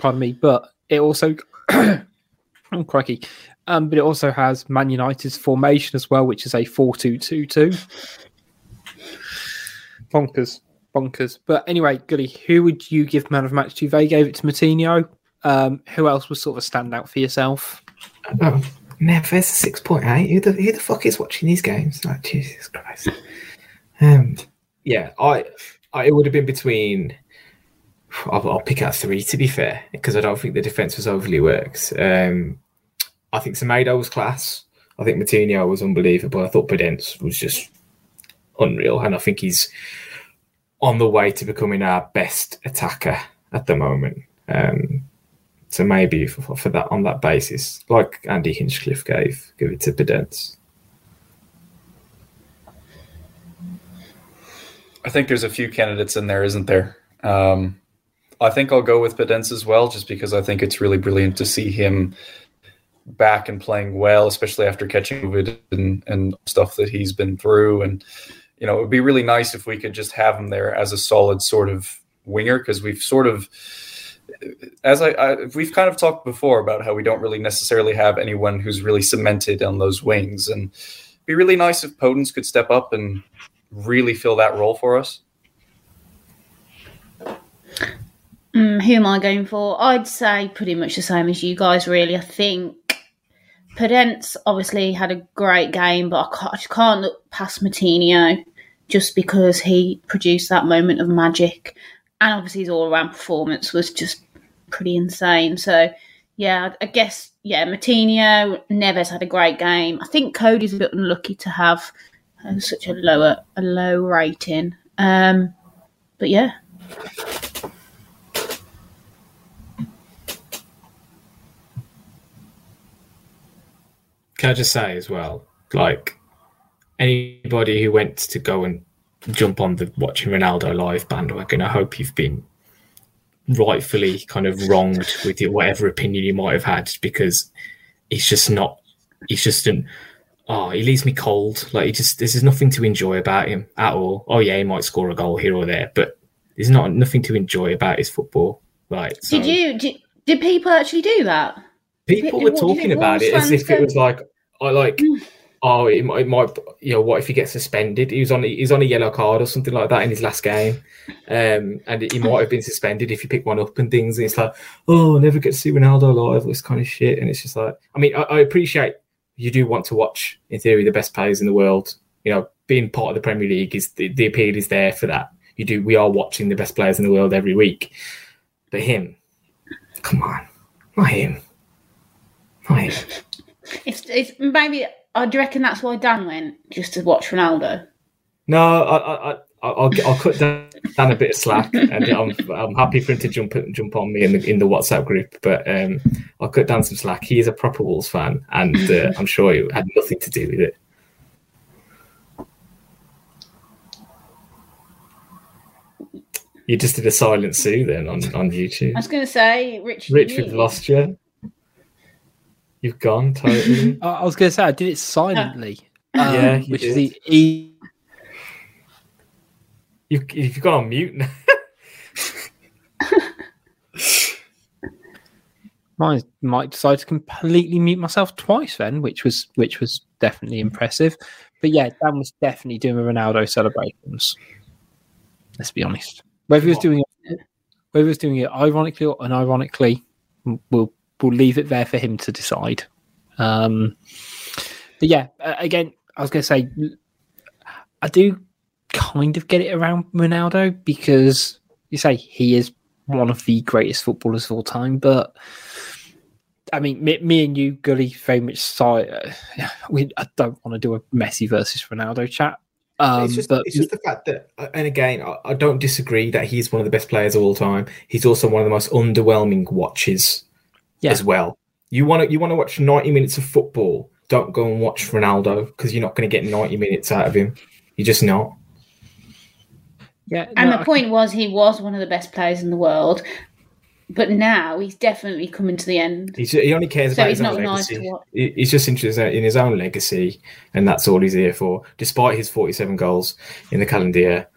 Pardon me, but it also, I'm oh, crikey, um, but it also has Man United's formation as well, which is a four two two two. Bonkers. Bonkers. But anyway, Goody, who would you give man of match to? They gave it to Moutinho. Um, who else was sort of a standout for yourself? Oh, Neves six point eight. Who the who the fuck is watching these games? Like, Jesus Christ. Um, yeah, I, I it would have been between. I'll, I'll pick out three to be fair, because I don't think the defense was overly worked. Um, I think Semedo was class. I think Moutinho was unbelievable. I thought Podence was just unreal, and I think he's on the way to becoming our best attacker at the moment. Um, so maybe for, for that on that basis, like Andy Hinchcliffe gave, give it to Podence. I think there's a few candidates in there, isn't there? Um, I think I'll go with Podence as well, just because I think it's really brilliant to see him back and playing well, especially after catching COVID and, and stuff that he's been through. And, you know, it would be really nice if we could just have him there as a solid sort of winger, because we've sort of, as I, I we've kind of talked before about how we don't really necessarily have anyone who's really cemented on those wings. And it'd be really nice if Podence could step up and really fill that role for us. Mm, who am I going for? I'd say pretty much the same as you guys, really. I think Podence obviously had a great game, but I can't, I can't look past Moutinho just because he produced that moment of magic. And obviously his all-around performance was just pretty insane. So, yeah, I guess, yeah, Moutinho, Neves had a great game. I think Cody's a bit unlucky to have uh, such a, lower, a low rating. Um, but, yeah. Can I just say as well, like, anybody who went to go and jump on the watching Ronaldo live bandwagon, I hope you've been rightfully kind of wronged with it, whatever opinion you might have had, because it's just not, he's just an, oh, he leaves me cold. Like, he just, there's nothing to enjoy about him at all. Oh, yeah, he might score a goal here or there, but there's not nothing to enjoy about his football. Right. So. Did you, did, did people actually do that? People were talking about it as if it was like, I like, oh, it might, it might, you know, what if he gets suspended? He was on, he's on a yellow card or something like that in his last game, um, and he might have been suspended if you pick one up and things. And it's like, oh, I'll never get to see Ronaldo live, all this kind of shit. And it's just like, I mean, I, I appreciate you do want to watch, in theory, the best players in the world. You know, being part of the Premier League is the, the appeal is there for that. You do, we are watching the best players in the world every week, but him, come on, not him. Right. It's, it's maybe I do reckon that's why Dan went just to watch Ronaldo. No, I, I, I I'll, I'll cut Dan, Dan a bit of slack, and I'm, I'm happy for him to jump jump on me in the in the WhatsApp group. But um, I'll cut Dan some slack. He is a proper Wolves fan, and uh, I'm sure he had nothing to do with it. You just did a silent Sue then on, on YouTube. I was going to say, Richard. Richard lost you. You've gone totally. I was going to say I did it silently. Yeah, um, yeah which did. Is the e. You've you've gone on mute now. I might decide to completely mute myself twice then, which was which was definitely impressive. But yeah, Dan was definitely doing the Ronaldo celebrations. Let's be honest. Whether he was doing it, whether he was doing it ironically or unironically, we'll we'll leave it there for him to decide. Um, but yeah, again, I was going to say, I do kind of get it around Ronaldo because you say he is one of the greatest footballers of all time, but I mean, me, me and you, Gully, very much side. Uh, we, I don't want to do a Messi versus Ronaldo chat. Um, it's, just, but, it's just the fact that, and again, I, I don't disagree that he's one of the best players of all time. He's also one of the most underwhelming watches yeah. as well. You want to you want to watch ninety minutes of football. Don't go and watch Ronaldo because you're not going to get ninety minutes out of him. You're just not. Yeah, and no, the point was he was one of the best players in the world, but now he's definitely coming to the end. He's, he only cares so about his own legacy. Nice he, he's just interested in his own legacy, and that's all he's here for, despite his forty-seven goals in the calendar year.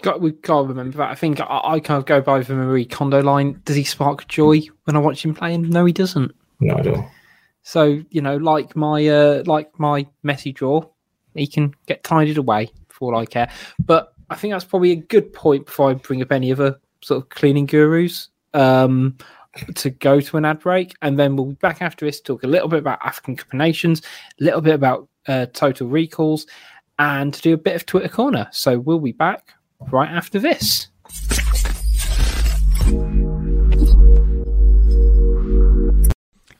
God, we can't remember that. I think I, I kind of go by the Marie Kondo line, does he spark joy when I watch him playing? No, he doesn't. Not at all. So, you know, like my, uh, like my Messi draw, he can get tidied away for all I care. But I think that's probably a good point before I bring up any other sort of cleaning gurus um, to go to an ad break. And then we'll be back after this to talk a little bit about African Cup of Nations, a little bit about uh, total recalls, and to do a bit of Twitter Corner. So we'll be back right after this.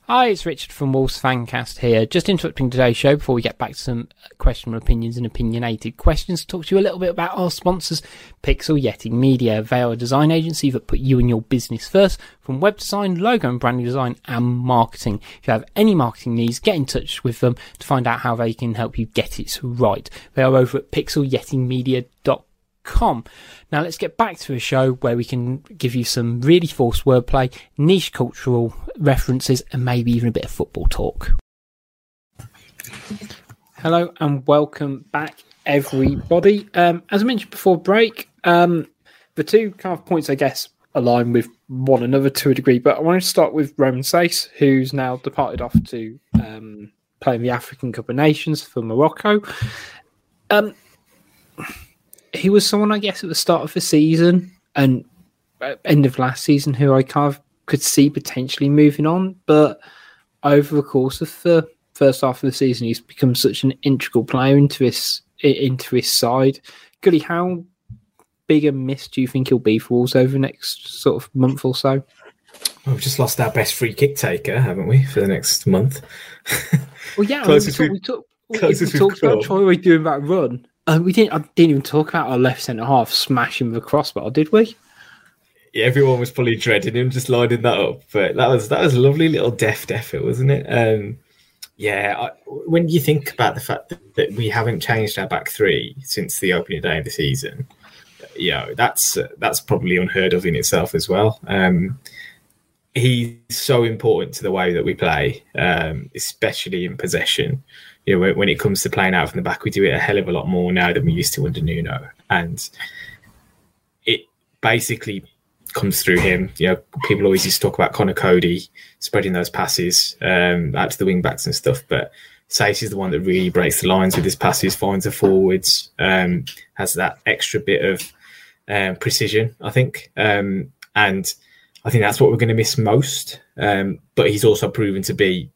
Hi, it's Richard from Wolves Fancast here. Just interrupting today's show before we get back to some questionable opinions and opinionated questions to talk to you a little bit about our sponsors, Pixel Yeti Media. They are a design agency that put you and your business first, from web design, logo and branding design, and marketing. If you have any marketing needs, get in touch with them to find out how they can help you get it right. They are over at pixel yeti media dot com. Now let's get back to a show where we can give you some really forced wordplay, niche cultural references, and maybe even a bit of football talk. Hello and welcome back, everybody. Um, as I mentioned before break, um, the two kind of points, I guess, align with one another to a degree, but I wanted to start with Romain Saïss, who's now departed off to um, play in the African Cup of Nations for Morocco. Um... He was someone, I guess, at the start of the season and end of last season who I kind of could see potentially moving on. But over the course of the first half of the season, he's become such an integral player into his into his side. Gully, how big a miss do you think he'll be for Wolves over the next sort of month or so? Well, we've just lost our best free kick taker, haven't we, for the next month? Well, yeah, I mean, we, talk, we, talk, we talked about Troy doing that run. Uh, we didn't. I didn't even talk about our left centre half smashing the crossbar, did we? Yeah, everyone was probably dreading him just lining that up. But that was that was a lovely little deft effort, wasn't it? Um, yeah. I, when you think about the fact that, that we haven't changed our back three since the opening day of the season, you know, that's uh, that's probably unheard of in itself as well. Um, he's so important to the way that we play, um, especially in possession. You know, when it comes to playing out from the back, we do it a hell of a lot more now than we used to under Nuno. And it basically comes through him. You know, people always used to talk about Conor Coady spreading those passes um, out to the wing-backs and stuff. But Saïss is the one that really breaks the lines with his passes, finds the forwards, um, has that extra bit of um, precision, I think. Um, and I think that's what we're going to miss most. Um, but he's also proven to be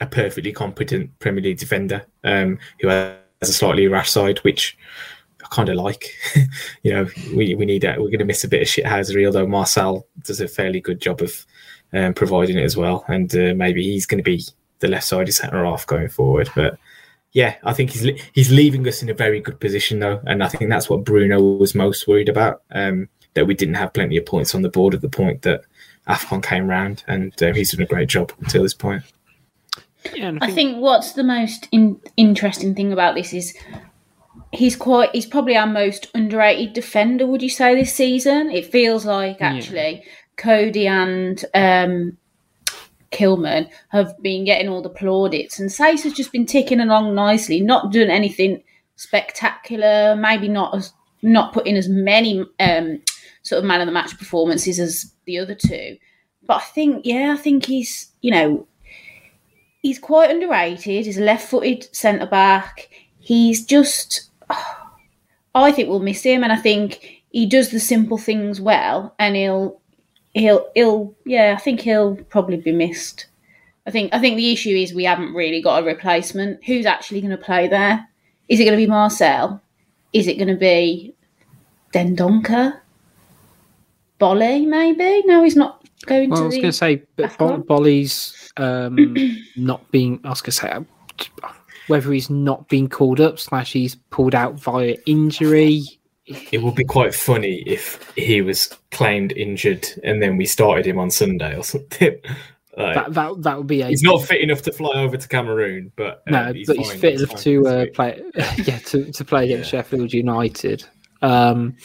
a perfectly competent Premier League defender um, who has a slightly rash side, which I kind of like. You know, we we need that. We're going to miss a bit of shithousery, although Marçal does a fairly good job of um, providing it as well. And uh, maybe he's going to be the left-sided centre-half going forward. But yeah, I think he's he's leaving us in a very good position though, and I think that's what Bruno was most worried about, um, that we didn't have plenty of points on the board at the point that AFCON came round, and uh, he's done a great job until this point. Yeah, I, think... I think what's the most in- interesting thing about this is he's quite he's probably our most underrated defender, would you say, this season? It feels like, actually, yeah. Coady and um, Kilman have been getting all the plaudits, and Saïss has just been ticking along nicely, not doing anything spectacular, maybe not as, not putting as many um, sort of man-of-the-match performances as the other two. But I think, yeah, I think he's, you know, he's quite underrated. He's a left-footed centre-back. He's just, oh, I think we'll miss him. And I think he does the simple things well. And he'll, he'll, he'll, yeah, I think he'll probably be missed. I think, I think the issue is we haven't really got a replacement. Who's actually going to play there? Is it going to be Marcel? Is it going to be Dendoncker? Bolley, maybe? No, he's not going well, to. I was the... going to say, but Bo- Bolley's um, not being. I was going to say whether he's not being called up, slash he's pulled out via injury. It would be quite funny if he was claimed injured and then we started him on Sunday or something. Like, that, that that would be a. He's not fit enough to fly over to Cameroon, but uh, no, he's but he's fit enough to uh, play. Yeah, to, to play against yeah. Sheffield United. Um,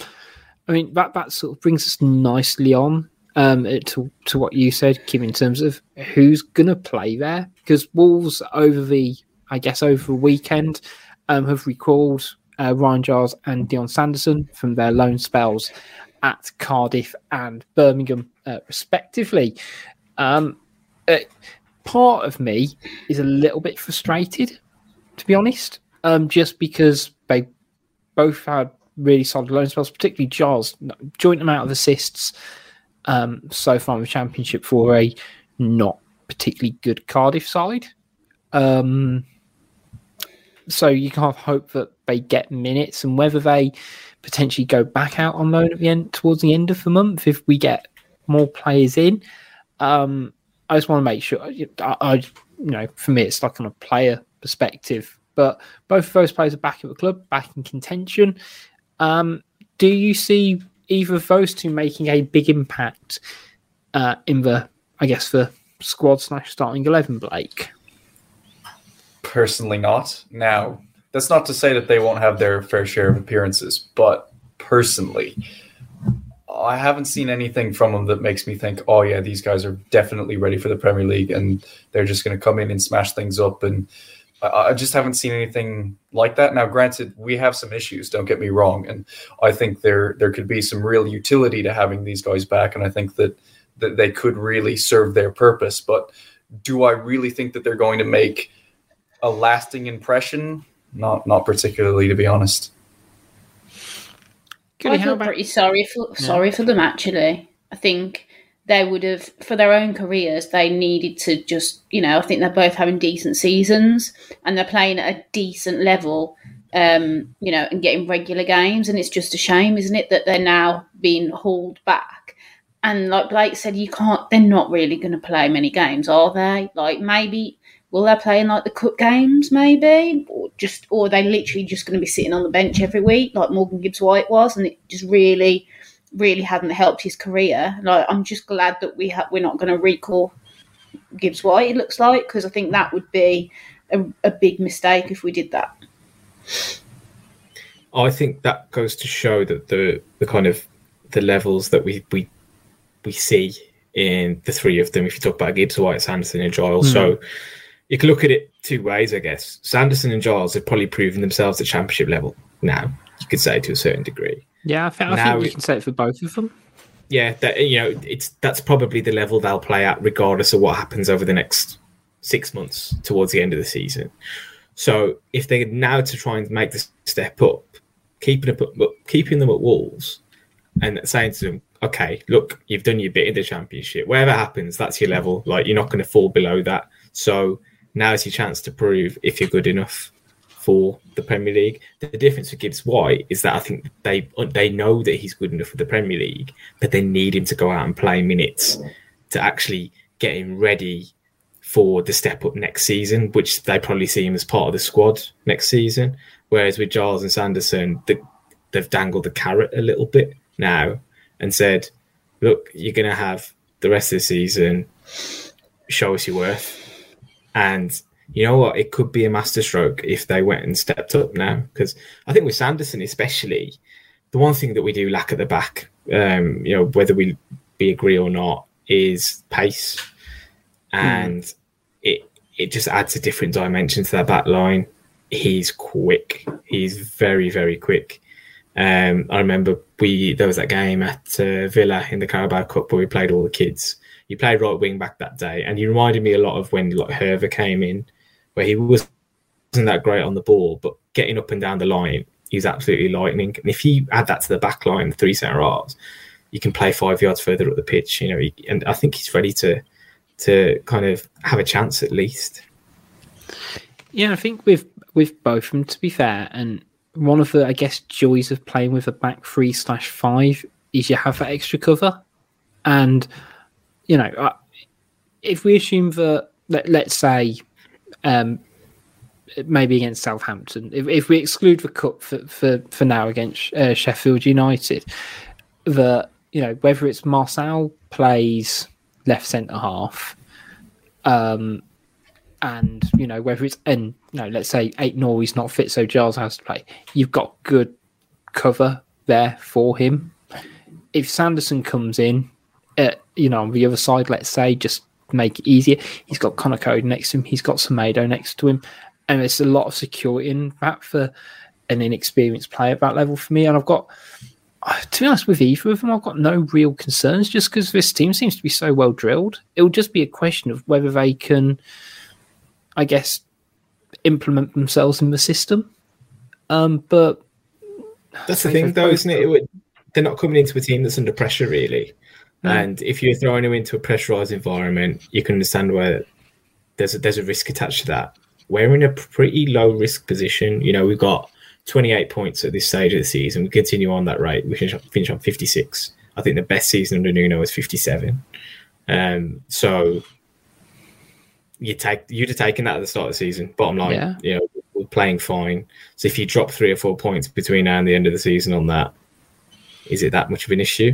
I mean that that sort of brings us nicely on um, to to what you said, Kim, in terms of who's gonna play there, because Wolves over the I guess over the weekend um, have recalled uh, Ryan Giles and Dion Sanderson from their loan spells at Cardiff and Birmingham uh, respectively. Um, Uh, part of me is a little bit frustrated, to be honest, um, just because they both had really solid loan spells, particularly Giles, joint amount of assists um, so far in the Championship for a not particularly good Cardiff side. Um, so you can't hope that they get minutes, and whether they potentially go back out on loan at the end, towards the end of the month, if we get more players in. Um, I just want to make sure, I, I, you know, for me, it's like on a player perspective. But both of those players are back at the club, back in contention. Um, do you see either of those two making a big impact uh, in the, I guess, the squad slash starting eleven, Blake? Personally not. Now, that's not to say that they won't have their fair share of appearances, but personally... I haven't seen anything from them that makes me think, oh, yeah, these guys are definitely ready for the Premier League and they're just going to come in and smash things up. And I, I just haven't seen anything like that. Now, granted, we have some issues, don't get me wrong. And I think there there could be some real utility to having these guys back. And I think that, that they could really serve their purpose. But do I really think that they're going to make a lasting impression? Not, not particularly, to be honest. Could I feel about- pretty sorry for yeah. sorry for them, actually. I think they would have, for their own careers, they needed to just, you know, I think they're both having decent seasons and they're playing at a decent level, um, you know, and getting regular games. And it's just a shame, isn't it, that they're now being hauled back. And like Blake said, you can't, they're not really going to play many games, are they? Like maybe, will they play in like the cup games maybe? Or just, or are they literally just going to be sitting on the bench every week like Morgan Gibbs-White was, and it just really, really hadn't helped his career. Like, I'm just glad that we ha- we're not going to recall Gibbs-White, it looks like, because I think that would be a, a big mistake if we did that. I think that goes to show that the, the kind of the levels that we we, we see in the three of them, if you talk about Gibbs-White, Sanderson and Giles, mm. so... You can look at it two ways, I guess. Sanderson and Giles have probably proven themselves at championship level now, you could say, to a certain degree. Yeah, I think, I think you can say it for both of them. Yeah, that, you know, it's that's probably the level they'll play at regardless of what happens over the next six months towards the end of the season. So if they're now to try and make this step up, keeping, up, keeping them at Wolves and saying to them, okay, look, you've done your bit in the championship. Whatever happens, that's your level. Like, you're not going to fall below that. So... now is your chance to prove if you're good enough for the Premier League. The difference with Gibbs-White is that I think they they know that he's good enough for the Premier League, but they need him to go out and play minutes to actually get him ready for the step up next season, which they probably see him as part of the squad next season. Whereas with Giles and Sanderson, the, they've dangled the carrot a little bit now and said, look, you're going to have the rest of the season, show us your worth. And you know what? It could be a masterstroke if they went and stepped up now. Because I think with Sanderson especially, the one thing that we do lack at the back, um, you know, whether we, we agree or not, is pace. And mm. it it just adds a different dimension to that back line. He's quick. He's very, very quick. Um, I remember we there was that game at uh, Villa in the Carabao Cup where we played all the kids. He played right wing back that day, and he reminded me a lot of when like Herver came in, where he wasn't that great on the ball, but getting up and down the line, he was absolutely lightning. And if you add that to the back line, the three centre halves, you can play five yards further up the pitch, you know. He, and I think he's ready to to kind of have a chance at least. Yeah, I think with with both of them, to be fair, and one of the, I guess, joys of playing with a back three slash five is you have that extra cover. And, you know, if we assume that, let, let's say, um, maybe against Southampton, if, if we exclude the cup for, for, for now against uh, Sheffield United, that, you know, whether it's Marçal plays left centre half, um, and, you know, whether it's, and, you know, let's say Aït-Nouri's not fit, so Giles has to play, you've got good cover there for him. If Sanderson comes in, uh, you know, on the other side, let's say, just make it easier. He's got Conor Coady next to him. He's got Semedo next to him. And there's a lot of security in that for an inexperienced player at that level for me. And I've got, to be honest with either of them, I've got no real concerns just because this team seems to be so well drilled. It'll just be a question of whether they can, I guess, implement themselves in the system. Um, but that's the thing, though, isn't it? it would, they're not coming into a team that's under pressure, really. No. And if you're throwing them into a pressurised environment, you can understand where there's a, there's a risk attached to that. We're in a pretty low risk position. You know, we've got twenty-eight points at this stage of the season. We continue on that rate, we can finish on fifty-six. I think the best season under Nuno was fifty-seven. Um, so you take you'd have taken that at the start of the season. Bottom line, yeah. You know, we're playing fine. So if you drop three or four points between now and the end of the season on that, is it that much of an issue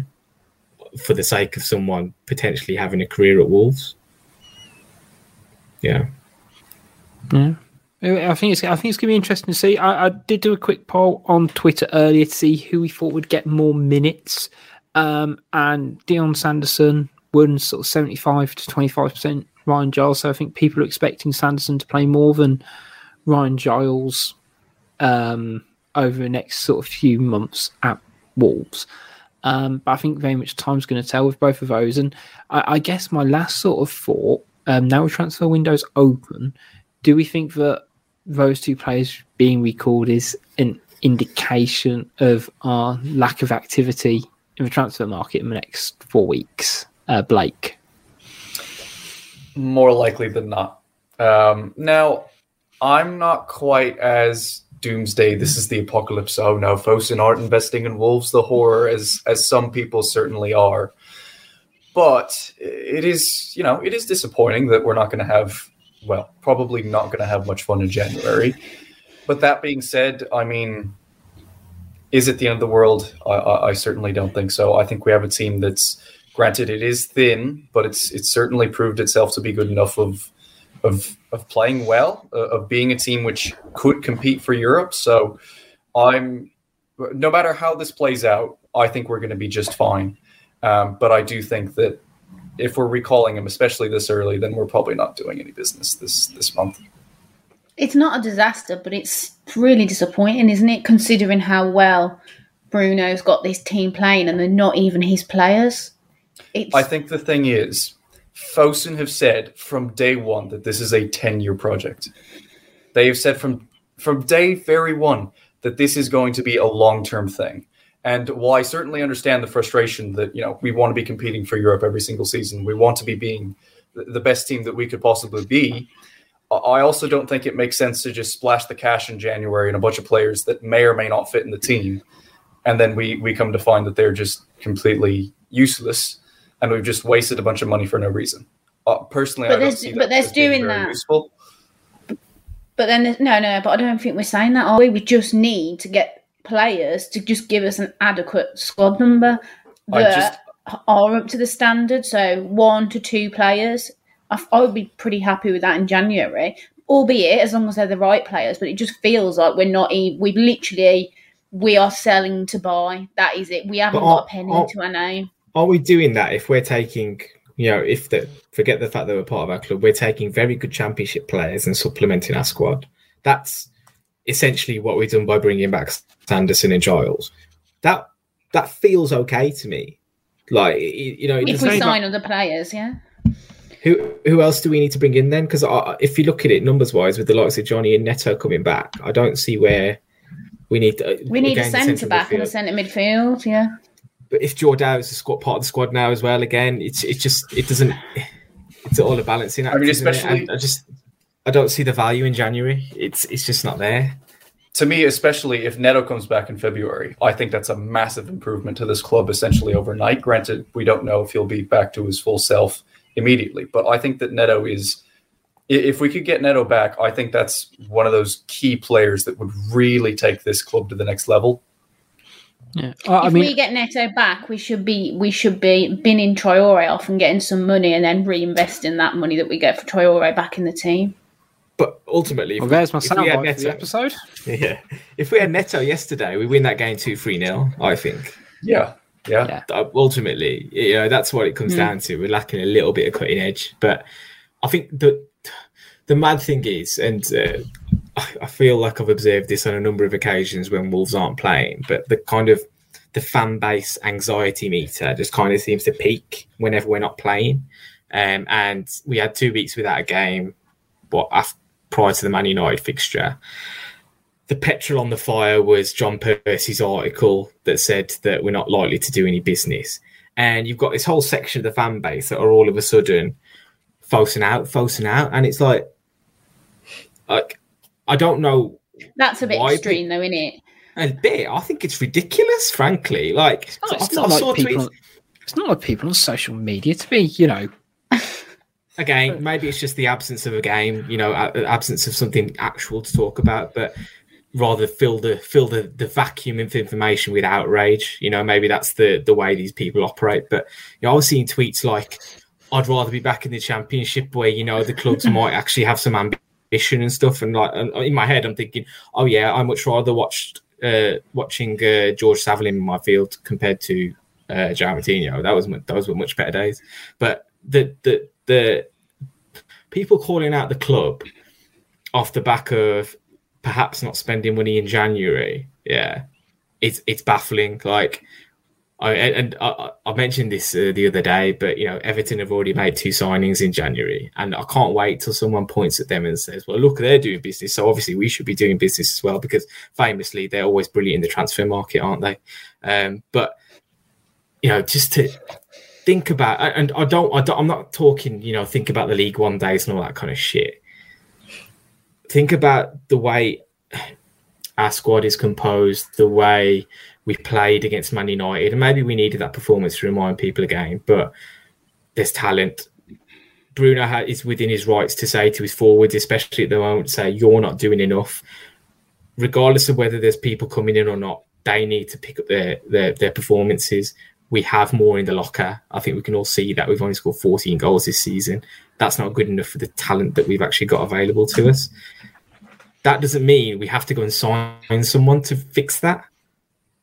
for the sake of someone potentially having a career at Wolves? Yeah, yeah. I think it's I think it's going to be interesting to see. I, I did do a quick poll on Twitter earlier to see who we thought would get more minutes, um, and Dion Sanderson won sort of seventy-five to twenty-five percent. Ryan Giles, so I think people are expecting Sanderson to play more than Ryan Giles um, over the next sort of few months at Wolves. Um, but I think very much time's going to tell with both of those. And I, I guess my last sort of thought, um, now the transfer window's open, do we think that those two players being recalled is an indication of our lack of activity in the transfer market in the next four weeks? Uh, Blake? More likely than not. Um, now, I'm not quite as doomsday, this is the apocalypse, oh no, Fosun aren't investing in Wolves, the horror, as, as some people certainly are. But it is, you know, it is disappointing that we're not going to have... well, probably not going to have much fun in January. But that being said, I mean, is it the end of the world? I, I, I certainly don't think so. I think we have a team that's, granted, it is thin, but it's it's certainly proved itself to be good enough of of of playing well, uh, of being a team which could compete for Europe. So I'm, no matter how this plays out, I think we're going to be just fine. Um, but I do think that if we're recalling him, especially this early, then we're probably not doing any business this, this month. It's not a disaster, but it's really disappointing, isn't it? Considering how well Bruno's got this team playing and they're not even his players. It's... I think the thing is, Fosun have said from day one that this is a ten-year project. They have said from, from day very one that this is going to be a long-term thing. And while I certainly understand the frustration that, you know, we want to be competing for Europe every single season, we want to be being the best team that we could possibly be, I also don't think it makes sense to just splash the cash in January and a bunch of players that may or may not fit in the team. And then we we come to find that they're just completely useless and we've just wasted a bunch of money for no reason. Uh, personally, but I don't see that but as doing being very that. useful. But then, no, no, but I don't think we're saying that, are we? We just need to get... players to just give us an adequate squad number that just, are up to the standard. So one to two players, I, I would be pretty happy with that in January, albeit as long as they're the right players. But it just feels like we're not even, we literally, we are selling to buy. That is it. We haven't are, got a penny are, to our name. Are we doing that if we're taking, you know, if the, forget the fact that we're part of our club, we're taking very good Championship players and supplementing our squad? That's essentially what we've done by bringing back Sanderson and Giles. That that feels okay to me. Like, you know, if we sign other players, yeah. Who who else do we need to bring in then? Because if you look at it numbers wise, with the likes of Johnny and Neto coming back, I don't see where we need. To, we need again, a centre back midfield. And a centre midfield, yeah. But if Jordão is a squad part of the squad now as well, again, it's it's just it doesn't. It's all a balancing act. I mean, especially, I just I don't see the value in January. It's it's just not there. To me, especially if Neto comes back in February, I think that's a massive improvement to this club essentially overnight. Granted, we don't know if he'll be back to his full self immediately, but I think that Neto is, if we could get Neto back, I think that's one of those key players that would really take this club to the next level. Yeah. Uh, if I mean, we get Neto back, we should be we should be binning Traoré off and getting some money and then reinvesting that money that we get for Traoré back in the team. But ultimately, if, well, there's my if we had Neto, the episode. Yeah, if we had Neto yesterday, we win that game two three nil, I think. Yeah, yeah. yeah. Ultimately, you know, that's what it comes mm. down to. We're lacking a little bit of cutting edge, but I think the the mad thing is, and uh, I, I feel like I've observed this on a number of occasions when Wolves aren't playing, but the kind of the fan base anxiety meter just kind of seems to peak whenever we're not playing, um, and we had two weeks without a game, but after. prior to the Man United fixture, the petrol on the fire was John Percy's article that said that we're not likely to do any business. And you've got this whole section of the fan base that are all of a sudden falsing out, falsing out. And it's like, like I don't know. That's a bit extreme though, isn't it? A bit. I think it's ridiculous, frankly. Like, it's not, it's I, not I like people, on, it's not like people on social media to be, you know, again, maybe it's just the absence of a game, you know, absence of something actual to talk about, but rather fill the fill the, the vacuum of information with outrage. You know, maybe that's the, the way these people operate. But you know, I was seeing tweets like, "I'd rather be back in the Championship, where you know the clubs might actually have some ambition and stuff." And like in my head, I'm thinking, "Oh yeah, I much rather watched uh, watching uh, George Savile in my field compared to uh, João Moutinho. That was those were much better days." But the the The people calling out the club off the back of perhaps not spending money in January, yeah, it's it's baffling. Like, I and I, I mentioned this uh, the other day, but you know, Everton have already made two signings in January, and I can't wait till someone points at them and says, "Well, look, they're doing business, so obviously we should be doing business as well," because famously they're always brilliant in the transfer market, aren't they? Um, but you know, just to. Think about, and I don't, I don't, I'm not talking, you know, think about the League One days and all that kind of shit. Think about the way our squad is composed, the way we played against Man United, and maybe we needed that performance to remind people again, but there's talent. Bruno is within his rights to say to his forwards, especially at the moment, say, "You're not doing enough." Regardless of whether there's people coming in or not, they need to pick up their their, their performances. We have more in the locker. I think we can all see that. We've only scored fourteen goals this season. That's not good enough for the talent that we've actually got available to us. That doesn't mean we have to go and sign someone to fix that.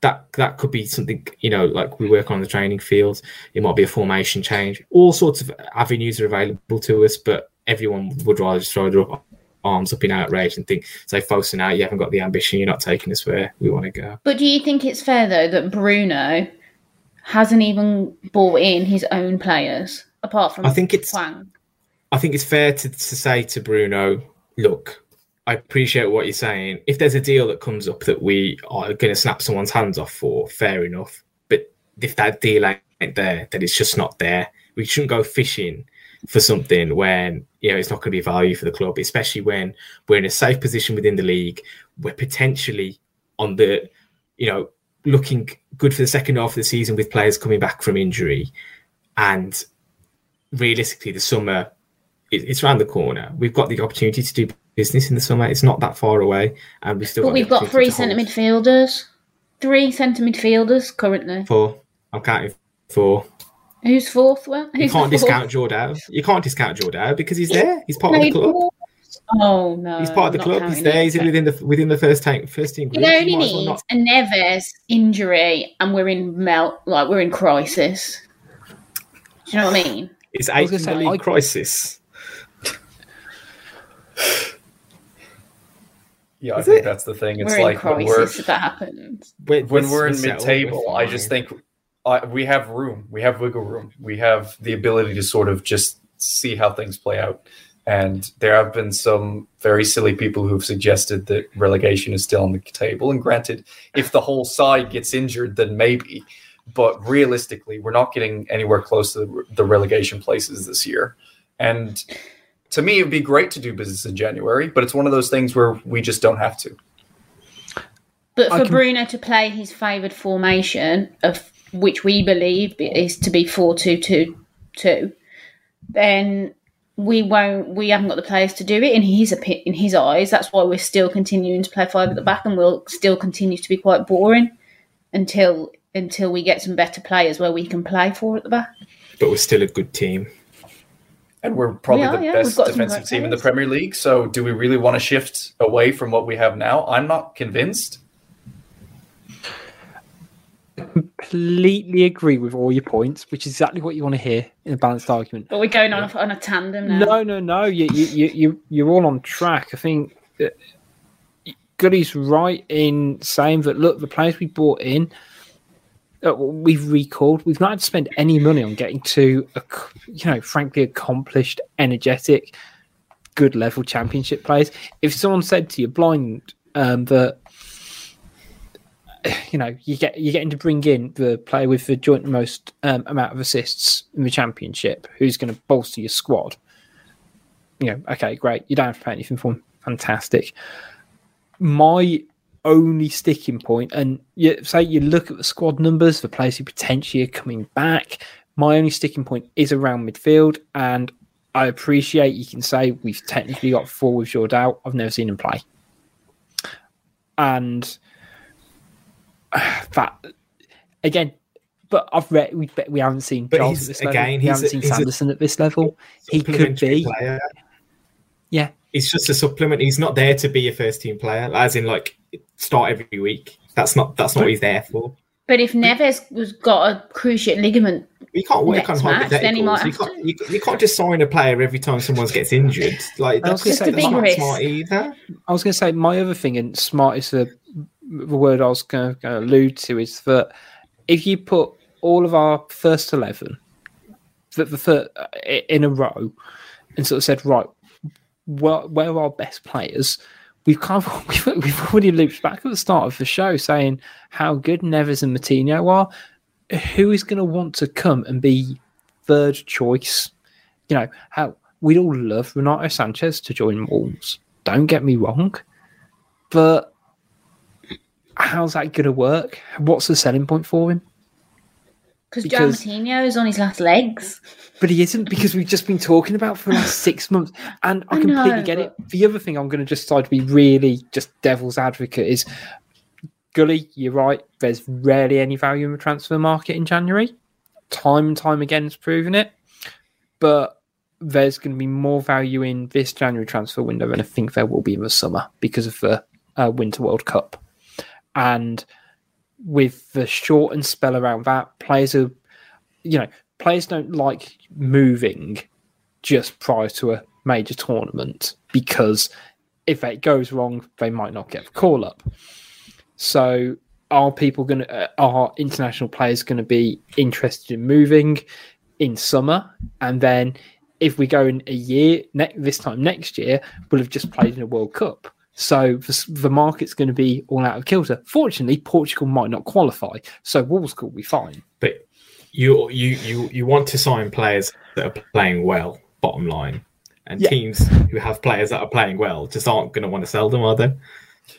That that could be something, you know, like we work on the training field. It might be a formation change. All sorts of avenues are available to us, but everyone would rather just throw their arms up in outrage and think, say, falsing out, you haven't got the ambition, you're not taking us where we want to go. But do you think it's fair, though, that Bruno hasn't even bought in his own players, apart from I think it's. Huang. I think it's fair to, to say to Bruno, "Look, I appreciate what you're saying. If there's a deal that comes up that we are going to snap someone's hands off for, fair enough. But if that deal ain't there, then it's just not there. We shouldn't go fishing for something when you know it's not going to be value for the club, especially when we're in a safe position within the league. We're potentially on the, you know, looking good for the second half of the season with players coming back from injury, and realistically the summer it, it's around the corner. We've got the opportunity to do business in the summer. It's not that far away, and we still but got we've got three centre midfielders three centre midfielders currently four I'm counting four who's fourth well who's you can't discount Jordão you can't discount Jordão because he's there he's part no, of the club Oh no! He's part of the club. He's there. He's within the within the first team. First team. It only needs a Neves injury, and we're in melt. Like we're in crisis. Do you know what I mean? It's a crisis. Yeah, I think that's the thing. It's like when we're when we're in mid-table. I just think uh, we have room. We have wiggle room. We have the ability to sort of just see how things play out. And there have been some very silly people who've suggested that relegation is still on the table. And granted, if the whole side gets injured, then maybe. But realistically, we're not getting anywhere close to the, the relegation places this year. And to me, it'd be great to do business in January, but it's one of those things where we just don't have to. But for can... Bruno to play his favoured formation, of which we believe is to be four two two two, then... We won't. We haven't got the players to do it in his in his eyes. That's why we're still continuing to play five at the back, and we'll still continue to be quite boring until until we get some better players where we can play four at the back. But we're still a good team, and we're probably we are, the yeah. best defensive team in the Premier League. So, do we really want to shift away from what we have now? I'm not convinced. Completely agree with all your points, which is exactly what you want to hear in a balanced argument. But we're going on yeah. a, on a tandem now. No, no, no. You, you, you, you're all on track. I think Goody's right in saying that. Look, the players we brought in, uh, we've recalled. We've not had to spend any money on getting to a, you know, frankly, accomplished, energetic, good level Championship players. If someone said to you blind um, that. You know, you get you're getting to bring in the player with the joint most um, amount of assists in the Championship, who's going to bolster your squad. You know, okay, great. You don't have to pay anything for him. Fantastic. My only sticking point, and you, say you look at the squad numbers, the players who potentially are coming back. My only sticking point is around midfield, and I appreciate you can say we've technically got four with Jordão. I've never seen him play, and. That again, but I've read we we haven't seen Giles at this level. Again, we haven't a, seen Sanderson a, at this level. He could be, player. yeah. It's just a supplement. He's not there to be a first team player, as in like start every week. That's not that's not what he's there for. But if Neves was got a cruciate ligament, we can't work on hypotheticals. You can't, you, you can't just sign a player every time someone gets injured. Like that's, just say, that's not risk. smart either. I was going to say my other thing, and smart is the. The word I was going to allude to is that if you put all of our first eleven the, the third, in a row and sort of said, right, where, where are our best players? We've, kind of, we've, we've already looped back at the start of the show saying how good Neves and Moutinho are. Who is going to want to come and be third choice? You know, how we'd all love Renato Sanchez to join Wolves. Don't get me wrong. But how's that going to work? What's the selling point for him? Because João Moutinho is on his last legs. But he isn't, because we've just been talking about for the last six months. And I, I completely know, get but... it. The other thing I'm going to just try to be really just devil's advocate is, Gully, you're right, there's rarely any value in the transfer market in January. Time and time again has proven it. But there's going to be more value in this January transfer window than I think there will be in the summer because of the uh, Winter World Cup. And with the shortened spell around that, players are, you know, players don't like moving just prior to a major tournament because if it goes wrong, they might not get the call up. So, are people going to, are international players going to be interested in moving in summer? And then if we go in a year, ne- this time next year, we'll have just played in a World Cup. So the market's going to be all out of kilter. Fortunately, Portugal might not qualify, so Wolves could be fine. But you you you you want to sign players that are playing well, bottom line. And yeah. teams who have players that are playing well just aren't going to want to sell them, are they?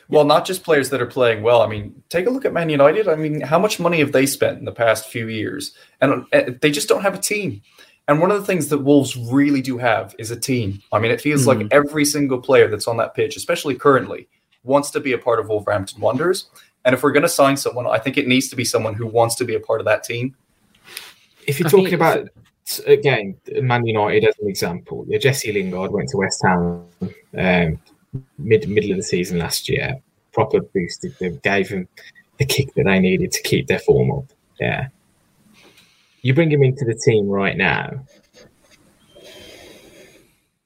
Well, not just players that are playing well. I mean, take a look at Man United. I mean, how much money have they spent in the past few years? And they just don't have a team. And one of the things that Wolves really do have is a team. I mean, it feels mm. like every single player that's on that pitch, especially currently, wants to be a part of Wolverhampton Wanderers. And if we're going to sign someone, I think it needs to be someone who wants to be a part of that team. If you're I talking about, again, Man United as an example, yeah, Jesse Lingard went to West Ham um, mid middle of the season last year, proper boosted them, gave them the kick that they needed to keep their form up. Yeah. You bring him into the team right now.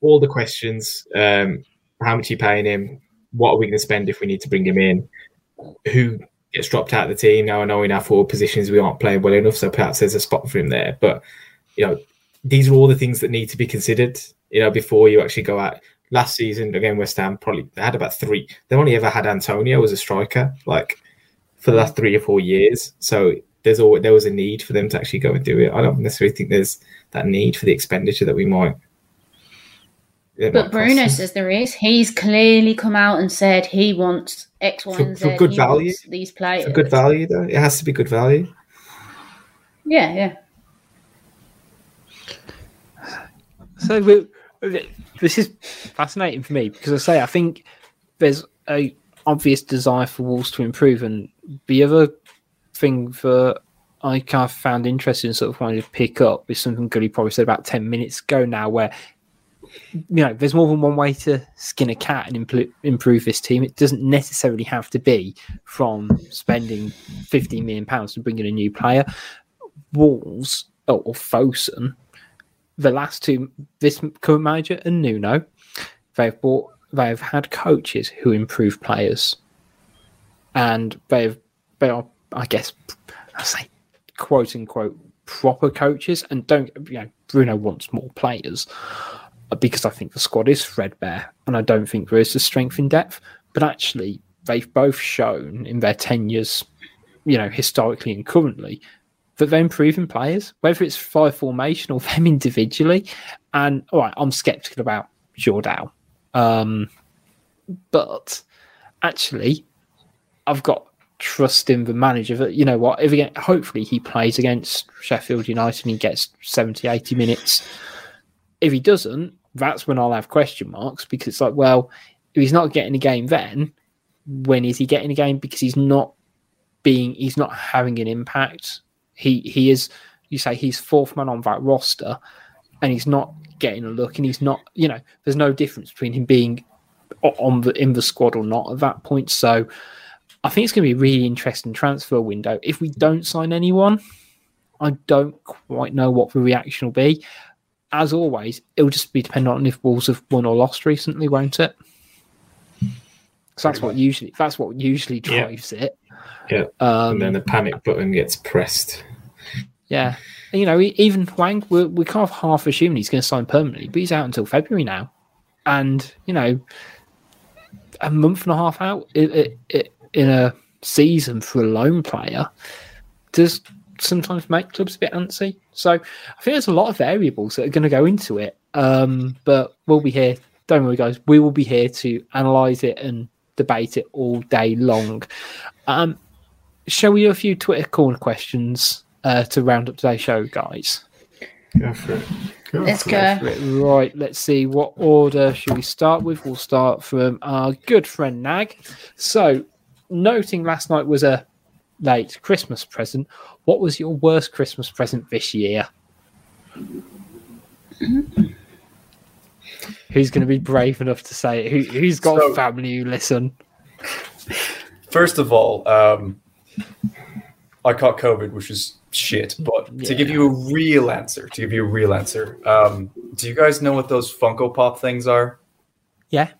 All the questions, um, how much are you paying him? What are we going to spend if we need to bring him in? Who gets dropped out of the team. Now I know in our forward positions we aren't playing well enough, so perhaps there's a spot for him there. But, you know, these are all the things that need to be considered, you know, before you actually go out. Last season, again, West Ham probably they had about three. They only ever had Antonio as a striker, like, for the last three or four years. So there's always, there was a need for them to actually go and do it. I don't necessarily think there's that need for the expenditure that we might. But Bruno cost. says there is. He's clearly come out and said he wants X, Y, for, and Z. For good he value, these players. For good value, though, it has to be good value. Yeah, yeah. So we, this is fascinating for me because I say I think there's a obvious desire for Wolves to improve, and the other thing that I kind of found interesting, sort of wanted to pick up, is something Gully probably said about ten minutes ago now, where, you know, there's more than one way to skin a cat and impl- improve this team. It doesn't necessarily have to be from spending fifteen million pounds to bring in a new player. Wolves or, or Fosun, the last two, this current manager and Nuno, they've bought, they've had coaches who improve players, and they've they are, I guess, I say, quote unquote, proper coaches. And don't, you know, Bruno wants more players, because I think the squad is threadbare and I don't think there is the strength in depth. But actually, they've both shown in their tenures, you know, historically and currently, that they're improving players, whether it's five formation or them individually. And all right, I'm sceptical about Jordão. Um, but actually, I've got trust in the manager that, you know what, if he, hopefully he plays against Sheffield United and he gets seventy, eighty minutes. If he doesn't, that's when I'll have question marks, because it's like, well, if he's not getting a game then, when is he getting a game? Because he's not being, he's not having an impact. He he is, you say, he's fourth man on that roster and he's not getting a look, and he's not, you know, there's no difference between him being on the in the squad or not at that point. So I think it's going to be a really interesting transfer window. If we don't sign anyone, I don't quite know what the reaction will be. As always, it'll just be dependent on if Wolves have won or lost recently, won't it? So that's what usually that's what usually drives yeah. it. Yeah, um, and then the panic button gets pressed. Yeah, and, you know, even Hwang, we're, we're kind of half assuming he's going to sign permanently, but he's out until February now, and, you know, a month and a half out it, it, it, in a season for a loan player does sometimes make clubs a bit antsy. So I think there's a lot of variables that are going to go into it, um, but we'll be here, don't worry guys, we will be here to analyse it and debate it all day long. Um, shall we do a few Twitter corner questions uh, to round up today's show, guys? Go for it. Go let's for go. It. Right, let's see. What order should we start with? We'll start from our good friend Nag. So, noting last night was a late Christmas present, what was your worst Christmas present this year? Who's going to be brave enough to say it? Who, who's got so, a family who listen? First of all, um, I caught COVID, which is shit. But yeah. to give you a real answer, to give you a real answer, um, do you guys know what those Funko Pop things are? Yeah.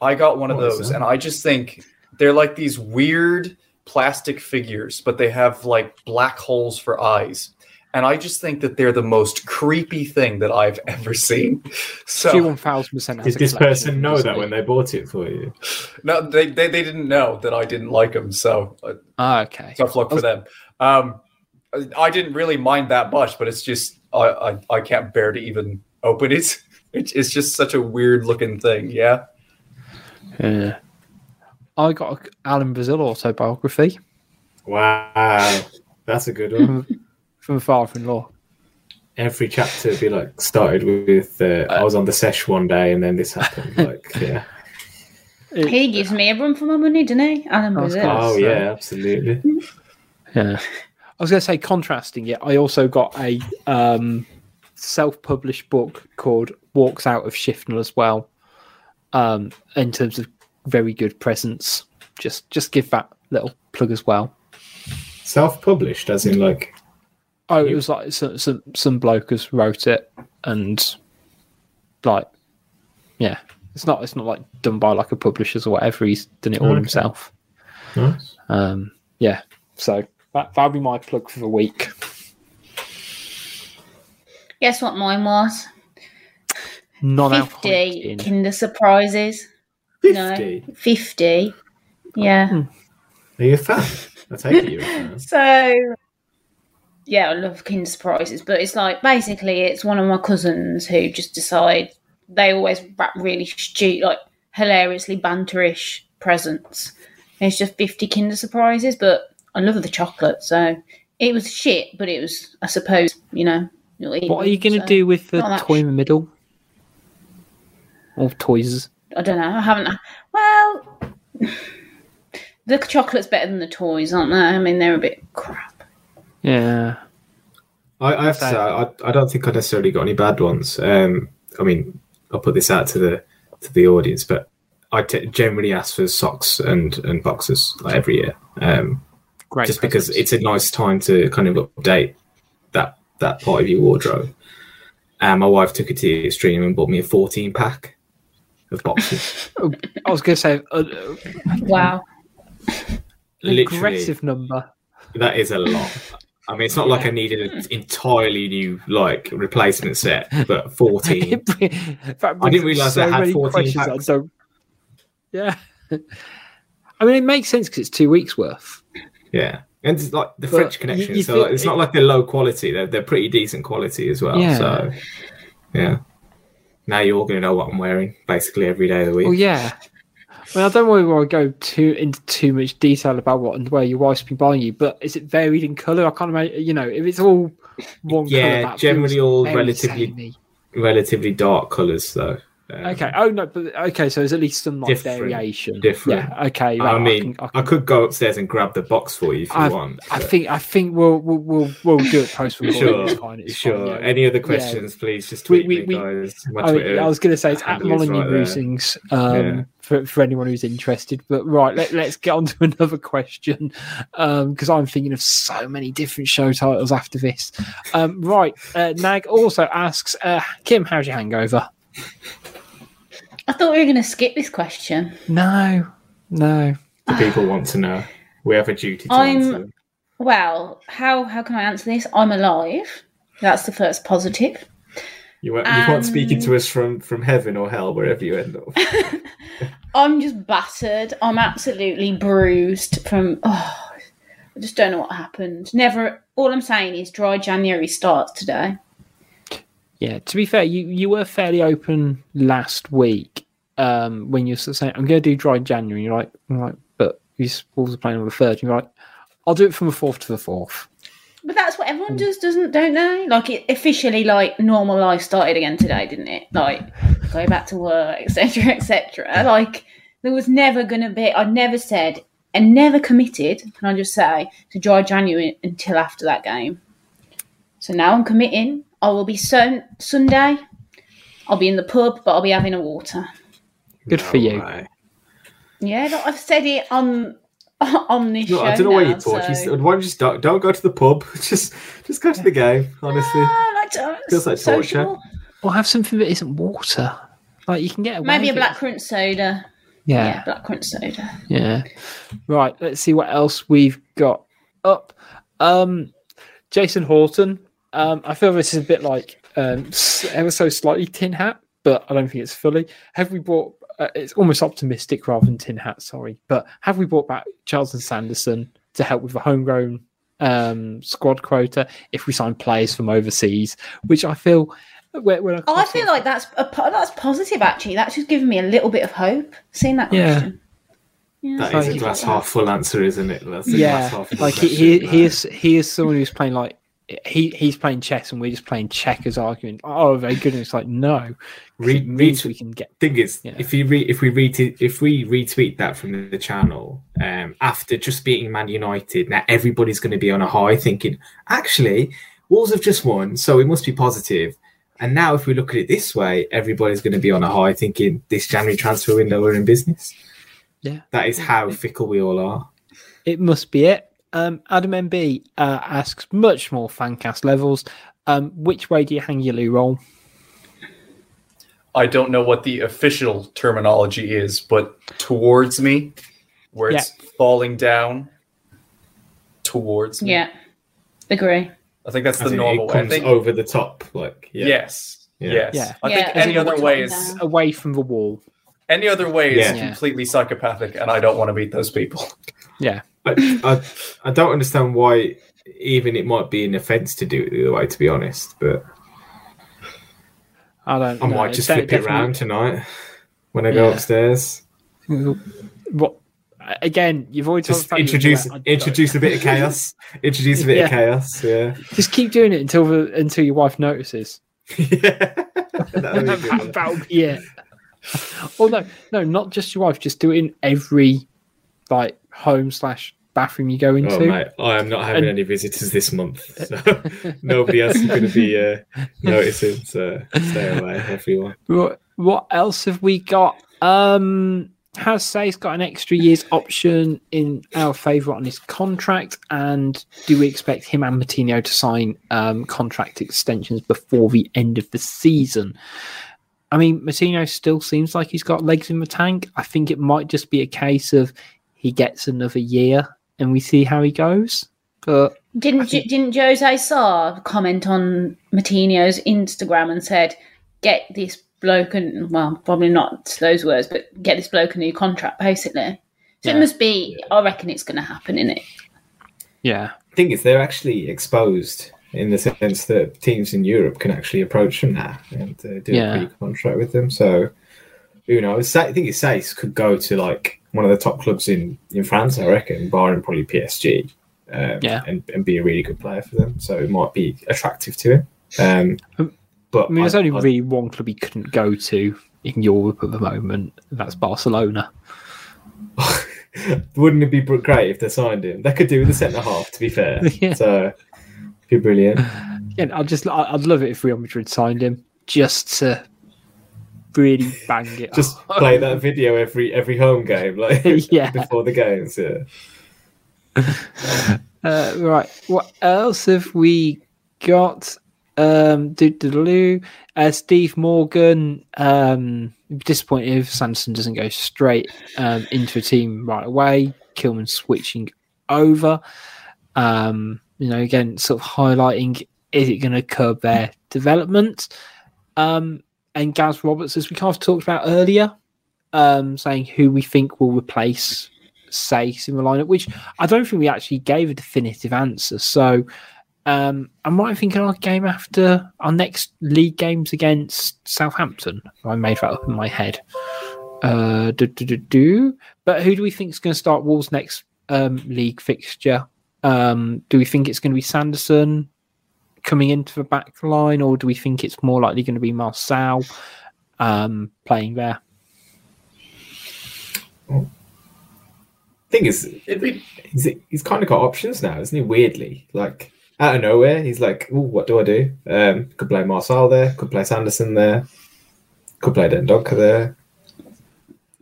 I got one what of those, and I just think they're like these weird plastic figures, but they have like black holes for eyes. And I just think that they're the most creepy thing that I've ever seen. So, did this person know that when they bought it for you? No, they, they, they didn't know that I didn't like them. So, oh, okay. Tough luck for them. Um, I didn't really mind that much, but it's just, I, I, I can't bear to even open it. It's just such a weird looking thing. Yeah. Yeah. I got an Alan Brazil autobiography. Wow. That's a good one. From a father-in-law. Every chapter would be like started with uh, I was on the sesh one day and then this happened. Like, yeah. He gives me a run for my money, doesn't he? Alan Brazil. Oh, yeah, absolutely. Yeah. I was going to say, contrasting it, I also got a um, self-published book called Walks Out of Shifnal as well, um, in terms of very good presents. Just, just give that little plug as well. Self-published, as in like... Oh, it was like some some, some bloke has wrote it, and like, yeah, it's not it's not like done by like a publisher or whatever. He's done it all okay. himself. Nice. Um, yeah, so that that'll be my plug for the week. Guess what mine was? Not fifty Kinder Surprises. fifty No, fifty Yeah. Oh. Are you a fan? I take it you're a fan. So, yeah, I love Kinder Surprises, but it's like, basically, it's one of my cousins who just decide they always wrap really stupid, like, hilariously banterish presents. And it's just fifty Kinder Surprises, but I love the chocolate, so it was shit, but it was, I suppose, you know, Eating, what are you going to so. do with the toy in the middle of toys? I don't know. I haven't. Well, the chocolate's better than the toys, aren't they? I mean, they're a bit crap. Yeah. I, I have so, to say, I, I don't think I necessarily got any bad ones. Um, I mean, I'll put this out to the to the audience, but I t- generally ask for socks and, and boxers like, every year. Um, Great just presents. Because it's a nice time to kind of update that. that part of your wardrobe. And um, my wife took it to the extreme and bought me a fourteen pack of boxes. I was going to say, uh, wow, aggressive number. That is a lot. I mean, it's not yeah. like I needed an entirely new like replacement set, but fourteen. I didn't realise so I had fourteen packs. I yeah, I mean, it makes sense because it's two weeks worth. Yeah. And it's like the but French Connection, you, you so like, it's it, not like they're low quality; they're they're pretty decent quality as well. Yeah. So, yeah. Now you're all going to know what I'm wearing basically every day of the week. Well, yeah. Well, I don't really want to go too into too much detail about what and where your wife's been buying you, but is it varied in colour? I can't imagine. You know, if it's all one yeah, colour, generally all relatively samey. relatively dark colours though. Um, okay. Oh no. But okay. So there's at least some like different, variation. Different. Yeah. Okay. Right, I mean, I, can, I, can... I could go upstairs and grab the box for you if I've, you want. I but... think. I think we'll we'll we'll, we'll do it post recording. Sure. It's fine, it's sure. Fine, yeah. Any other questions, yeah. please? Just tweet we, we, me, guys. We, I, I was going to say it's at Molyneux right Musings um, yeah. for for anyone who's interested. But right, let, let's get on to another question because um, I'm thinking of so many different show titles after this. Um, right. Uh, Nag also asks, uh, Kim, how's your hangover? I thought we were going to skip this question. No, no. The people want to know. We have a duty to I'm, answer them. Well, how, how can I answer this? I'm alive. That's the first positive. You weren't, um, you weren't speaking to us from, from heaven or hell, wherever you end up. I'm just battered. I'm absolutely bruised from... Oh, I just don't know what happened. Never. All I'm saying is dry January starts today. Yeah, to be fair, you, you were fairly open last week um, when you were sort of saying, I'm going to do dry January. You're like, I'm like but you Wolves are playing on the third. You're like, I'll do it from the fourth to the fourth. But that's what everyone does, doesn't, don't they? Like, it officially, like, normal life started again today, didn't it? Like, go back to work, et cetera, et cetera. Like, there was never going to be, I never said, and never committed, can I just say, to dry January until after that game. So now I'm committing. I will be sun- Sunday. I'll be in the pub, but I'll be having a water. Good no for you. Way. Yeah, look, I've said it on on this no, show. I don't know now, where you talk. So... Why don't you just don't, don't go to the pub? Just just go to the game. Honestly, no, like, uh, feels like torture. Or have something that isn't water. Like you can get away maybe a blackcurrant soda. Yeah, yeah blackcurrant soda. Yeah. Right. Let's see what else we've got up. Um, Jason Horton. Um, I feel this is a bit like um, ever so slightly Tin Hat, but I don't think it's fully. Have we brought? Uh, it's almost optimistic rather than Tin Hat. Sorry, but have we brought back Charles and Sanderson to help with the homegrown um, squad quota if we sign players from overseas? Which I feel. We're, we're oh, I feel like that's a, that's positive. Actually, that's just given me a little bit of hope. Seeing that yeah. question. Yeah. That is a glass half full answer, isn't it? That's a yeah, glass half full like he, he, he is he is someone who's playing like. He he's playing chess and we're just playing checkers, arguing. Oh, very good. And it's like no. Re- retweet, we can get. Thing is, you know. if you re- if we retweet if we retweet that from the channel um, after just beating Man United, now everybody's going to be on a high, thinking actually Wolves have just won, so we must be positive. And now if we look at it this way, everybody's going to be on a high, thinking this January transfer window we're in business. Yeah, that is how fickle we all are. It must be it. Um, Adam M B uh, asks much more fancast levels. Um, which way do you hang your loo roll? I don't know what the official terminology is, but towards me, where yeah. it's falling down. towards me. Yeah, agree. I think that's I the think normal way. I think over the top, like yeah. yes, yeah. yes. Yeah. I think yeah. any other way is away from the wall. Any other way yeah. is completely psychopathic, and I don't want to meet those people. Yeah, I, I I don't understand why even it might be an offence to do it the other way. To be honest, but I don't. I know. might just that flip definitely... it around tonight when I go yeah. upstairs. What? Again, you've always just introduce about, introduce a bit of chaos. Introduce a bit yeah. of chaos. Yeah. Just keep doing it until the, until your wife notices. yeah. That'll be yeah. Or no, no, not just your wife. Just do it in every like home slash bathroom you go into. Oh, mate, I am not having and... any visitors this month, so nobody else is going to be uh, noticing. So stay away, everyone. What, what else have we got? Um. Has Saïss got an extra year's option in our favour on his contract, and do we expect him and Moutinho to sign um, contract extensions before the end of the season? I mean, Moutinho still seems like he's got legs in the tank. I think it might just be a case of he gets another year and we see how he goes. But didn't think... didn't Jose Sarr comment on Moutinho's Instagram and said, "Get this bloke and well, probably not those words, but get this bloke a new contract," basically. So yeah. it must be. I reckon it's going to happen, isn't it? Yeah, I think it's they're actually exposed in the sense that teams in Europe can actually approach them now and uh, do yeah. a pre-contract with them. So you know, I think it's Saïss could go to like one of the top clubs in, in France, I reckon, barring probably P S G, um, yeah. and and be a really good player for them. So it might be attractive to him. Um, But I mean, there's I, only I, really one club he couldn't go to in Europe at the moment. And that's Barcelona. Wouldn't it be great if they signed him? They could do with the centre half, to be fair. yeah. So it'd be brilliant. Yeah, I'd just, I'd love it if Real Madrid signed him just to really bang it. Just up. Play that video every every home game, like yeah. before the games. Yeah. uh, right. What else have we got? Um, uh, Steve Morgan um, disappointed if Sanderson doesn't go straight um, into a team right away. Kilman switching over, um, you know, again sort of highlighting, is it going to curb their development? Um, and Gaz Roberts, as we kind of talked about earlier, um, saying who we think will replace Saïss in the lineup, which I don't think we actually gave a definitive answer. So Um, I might think our game after our next league game's against Southampton. I made that up in my head. Uh, do, do, do, do. But who do we think is going to start Wolves' next um, league fixture? Um, do we think it's going to be Sanderson coming into the back line, or do we think it's more likely going to be Marçal um, playing there? Oh. I think it's, it's, he's kind of got options now, isn't he? Weirdly, like. Out of nowhere, he's like, "Oh, what do I do? Um, could play Marçal there, could play Sanderson there, could play Dendonka there."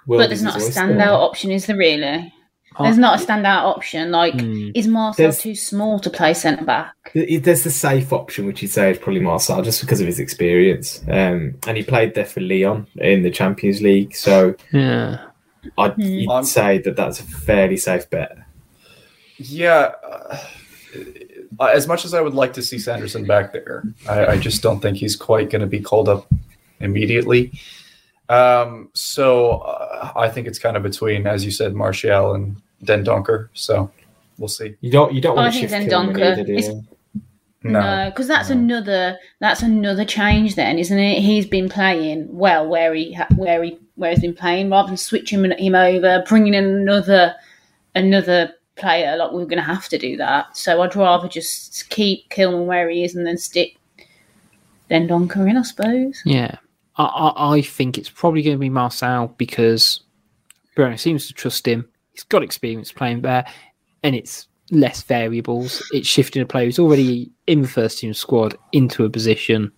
World but there's not a standout there. option, is there really? Oh. There's not a standout option. Like, mm. is Marçal there's, too small to play centre back? There's the safe option, which you'd say is probably Marçal, just because of his experience, um, and he played there for Lyon in the Champions League, so yeah, I'd mm. you'd say that that's a fairly safe bet. Yeah. As much as I would like to see Sanderson back there, I, I just don't think he's quite going to be called up immediately. Um, so uh, I think it's kind of between, as you said, Marçal and Dendonker. So we'll see. You don't, you don't want to shift Dendonker. Do no, because no, that's no. another that's another change. Then, isn't it? He's been playing well where he where he where he's been playing, rather than switching him over, bringing in another another. player, like we're going to have to do that. So I'd rather just keep Kilman where he is and then stick Dendonker in, I suppose. Yeah, I, I, I think it's probably going to be Marçal because Bruno seems to trust him. He's got experience playing there, and it's less variables. It's shifting a player who's already in the first team squad into a position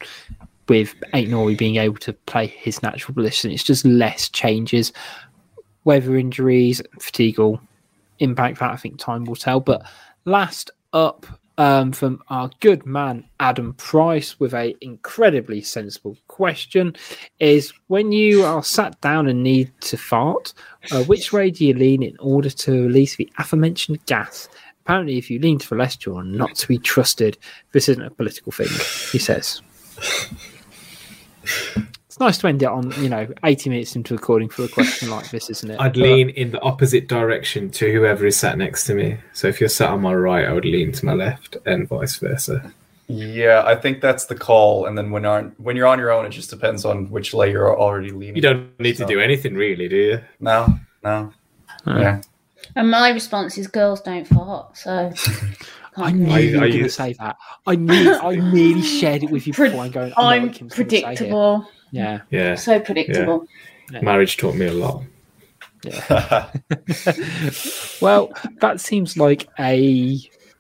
with Aït-Nouri being able to play his natural position. It's just less changes, whether injuries, fatigue, or impact that I think time will tell. But last up um, from our good man Adam Price with a incredibly sensible question is, when you are sat down and need to fart, uh, which way do you lean in order to release the aforementioned gas? apparently if you lean to the left, you're not to be trusted. This isn't a political thing, he says. It's nice to end it on, you know, eighty minutes into recording for a question like this, isn't it? I'd but... lean in the opposite direction to whoever is sat next to me. So if you're sat on my right, I would lean to my left and vice versa. Yeah, I think that's the call. And then when on, when you're on your own, it just depends on which leg you're already leaning. You don't need so. to do anything really, do you? No, no. Right. Yeah. And my response is girls don't fart, so... I knew you were going to say that. I knew, I nearly shared it with you Pre- before. I'm going, oh, I'm no, predictable. Yeah. yeah. So predictable. Yeah. Yeah. Marriage taught me a lot. Yeah. Well, that seems like a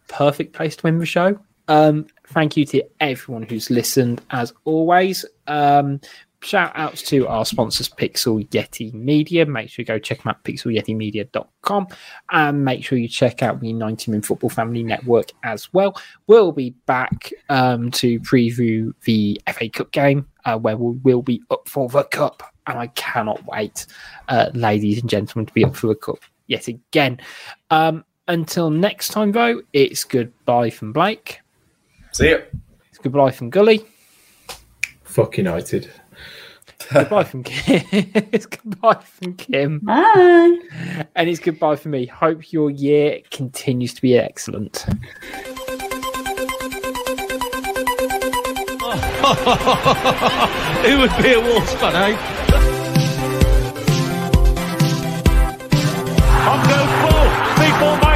perfect place to end the show. Um, thank you to everyone who's listened, as always. Um, shout outs to our sponsors, Pixel Yeti Media. Make sure you go check them out, pixel yeti media dot com, and make sure you check out the ninety Min Football Family Network as well. We'll be back um, to preview the F A Cup game, uh, where we will be up for the cup, and I cannot wait, uh, ladies and gentlemen, to be up for the cup yet again. Um, until next time, though, it's goodbye from Blake. See ya. It's goodbye from Gully. Fuck United. Goodbye from Kim. It's goodbye from Kim. Bye. And it's goodbye from me. Hope your year continues to be excellent. It would be a Wolves fan, eh? On goes Paul.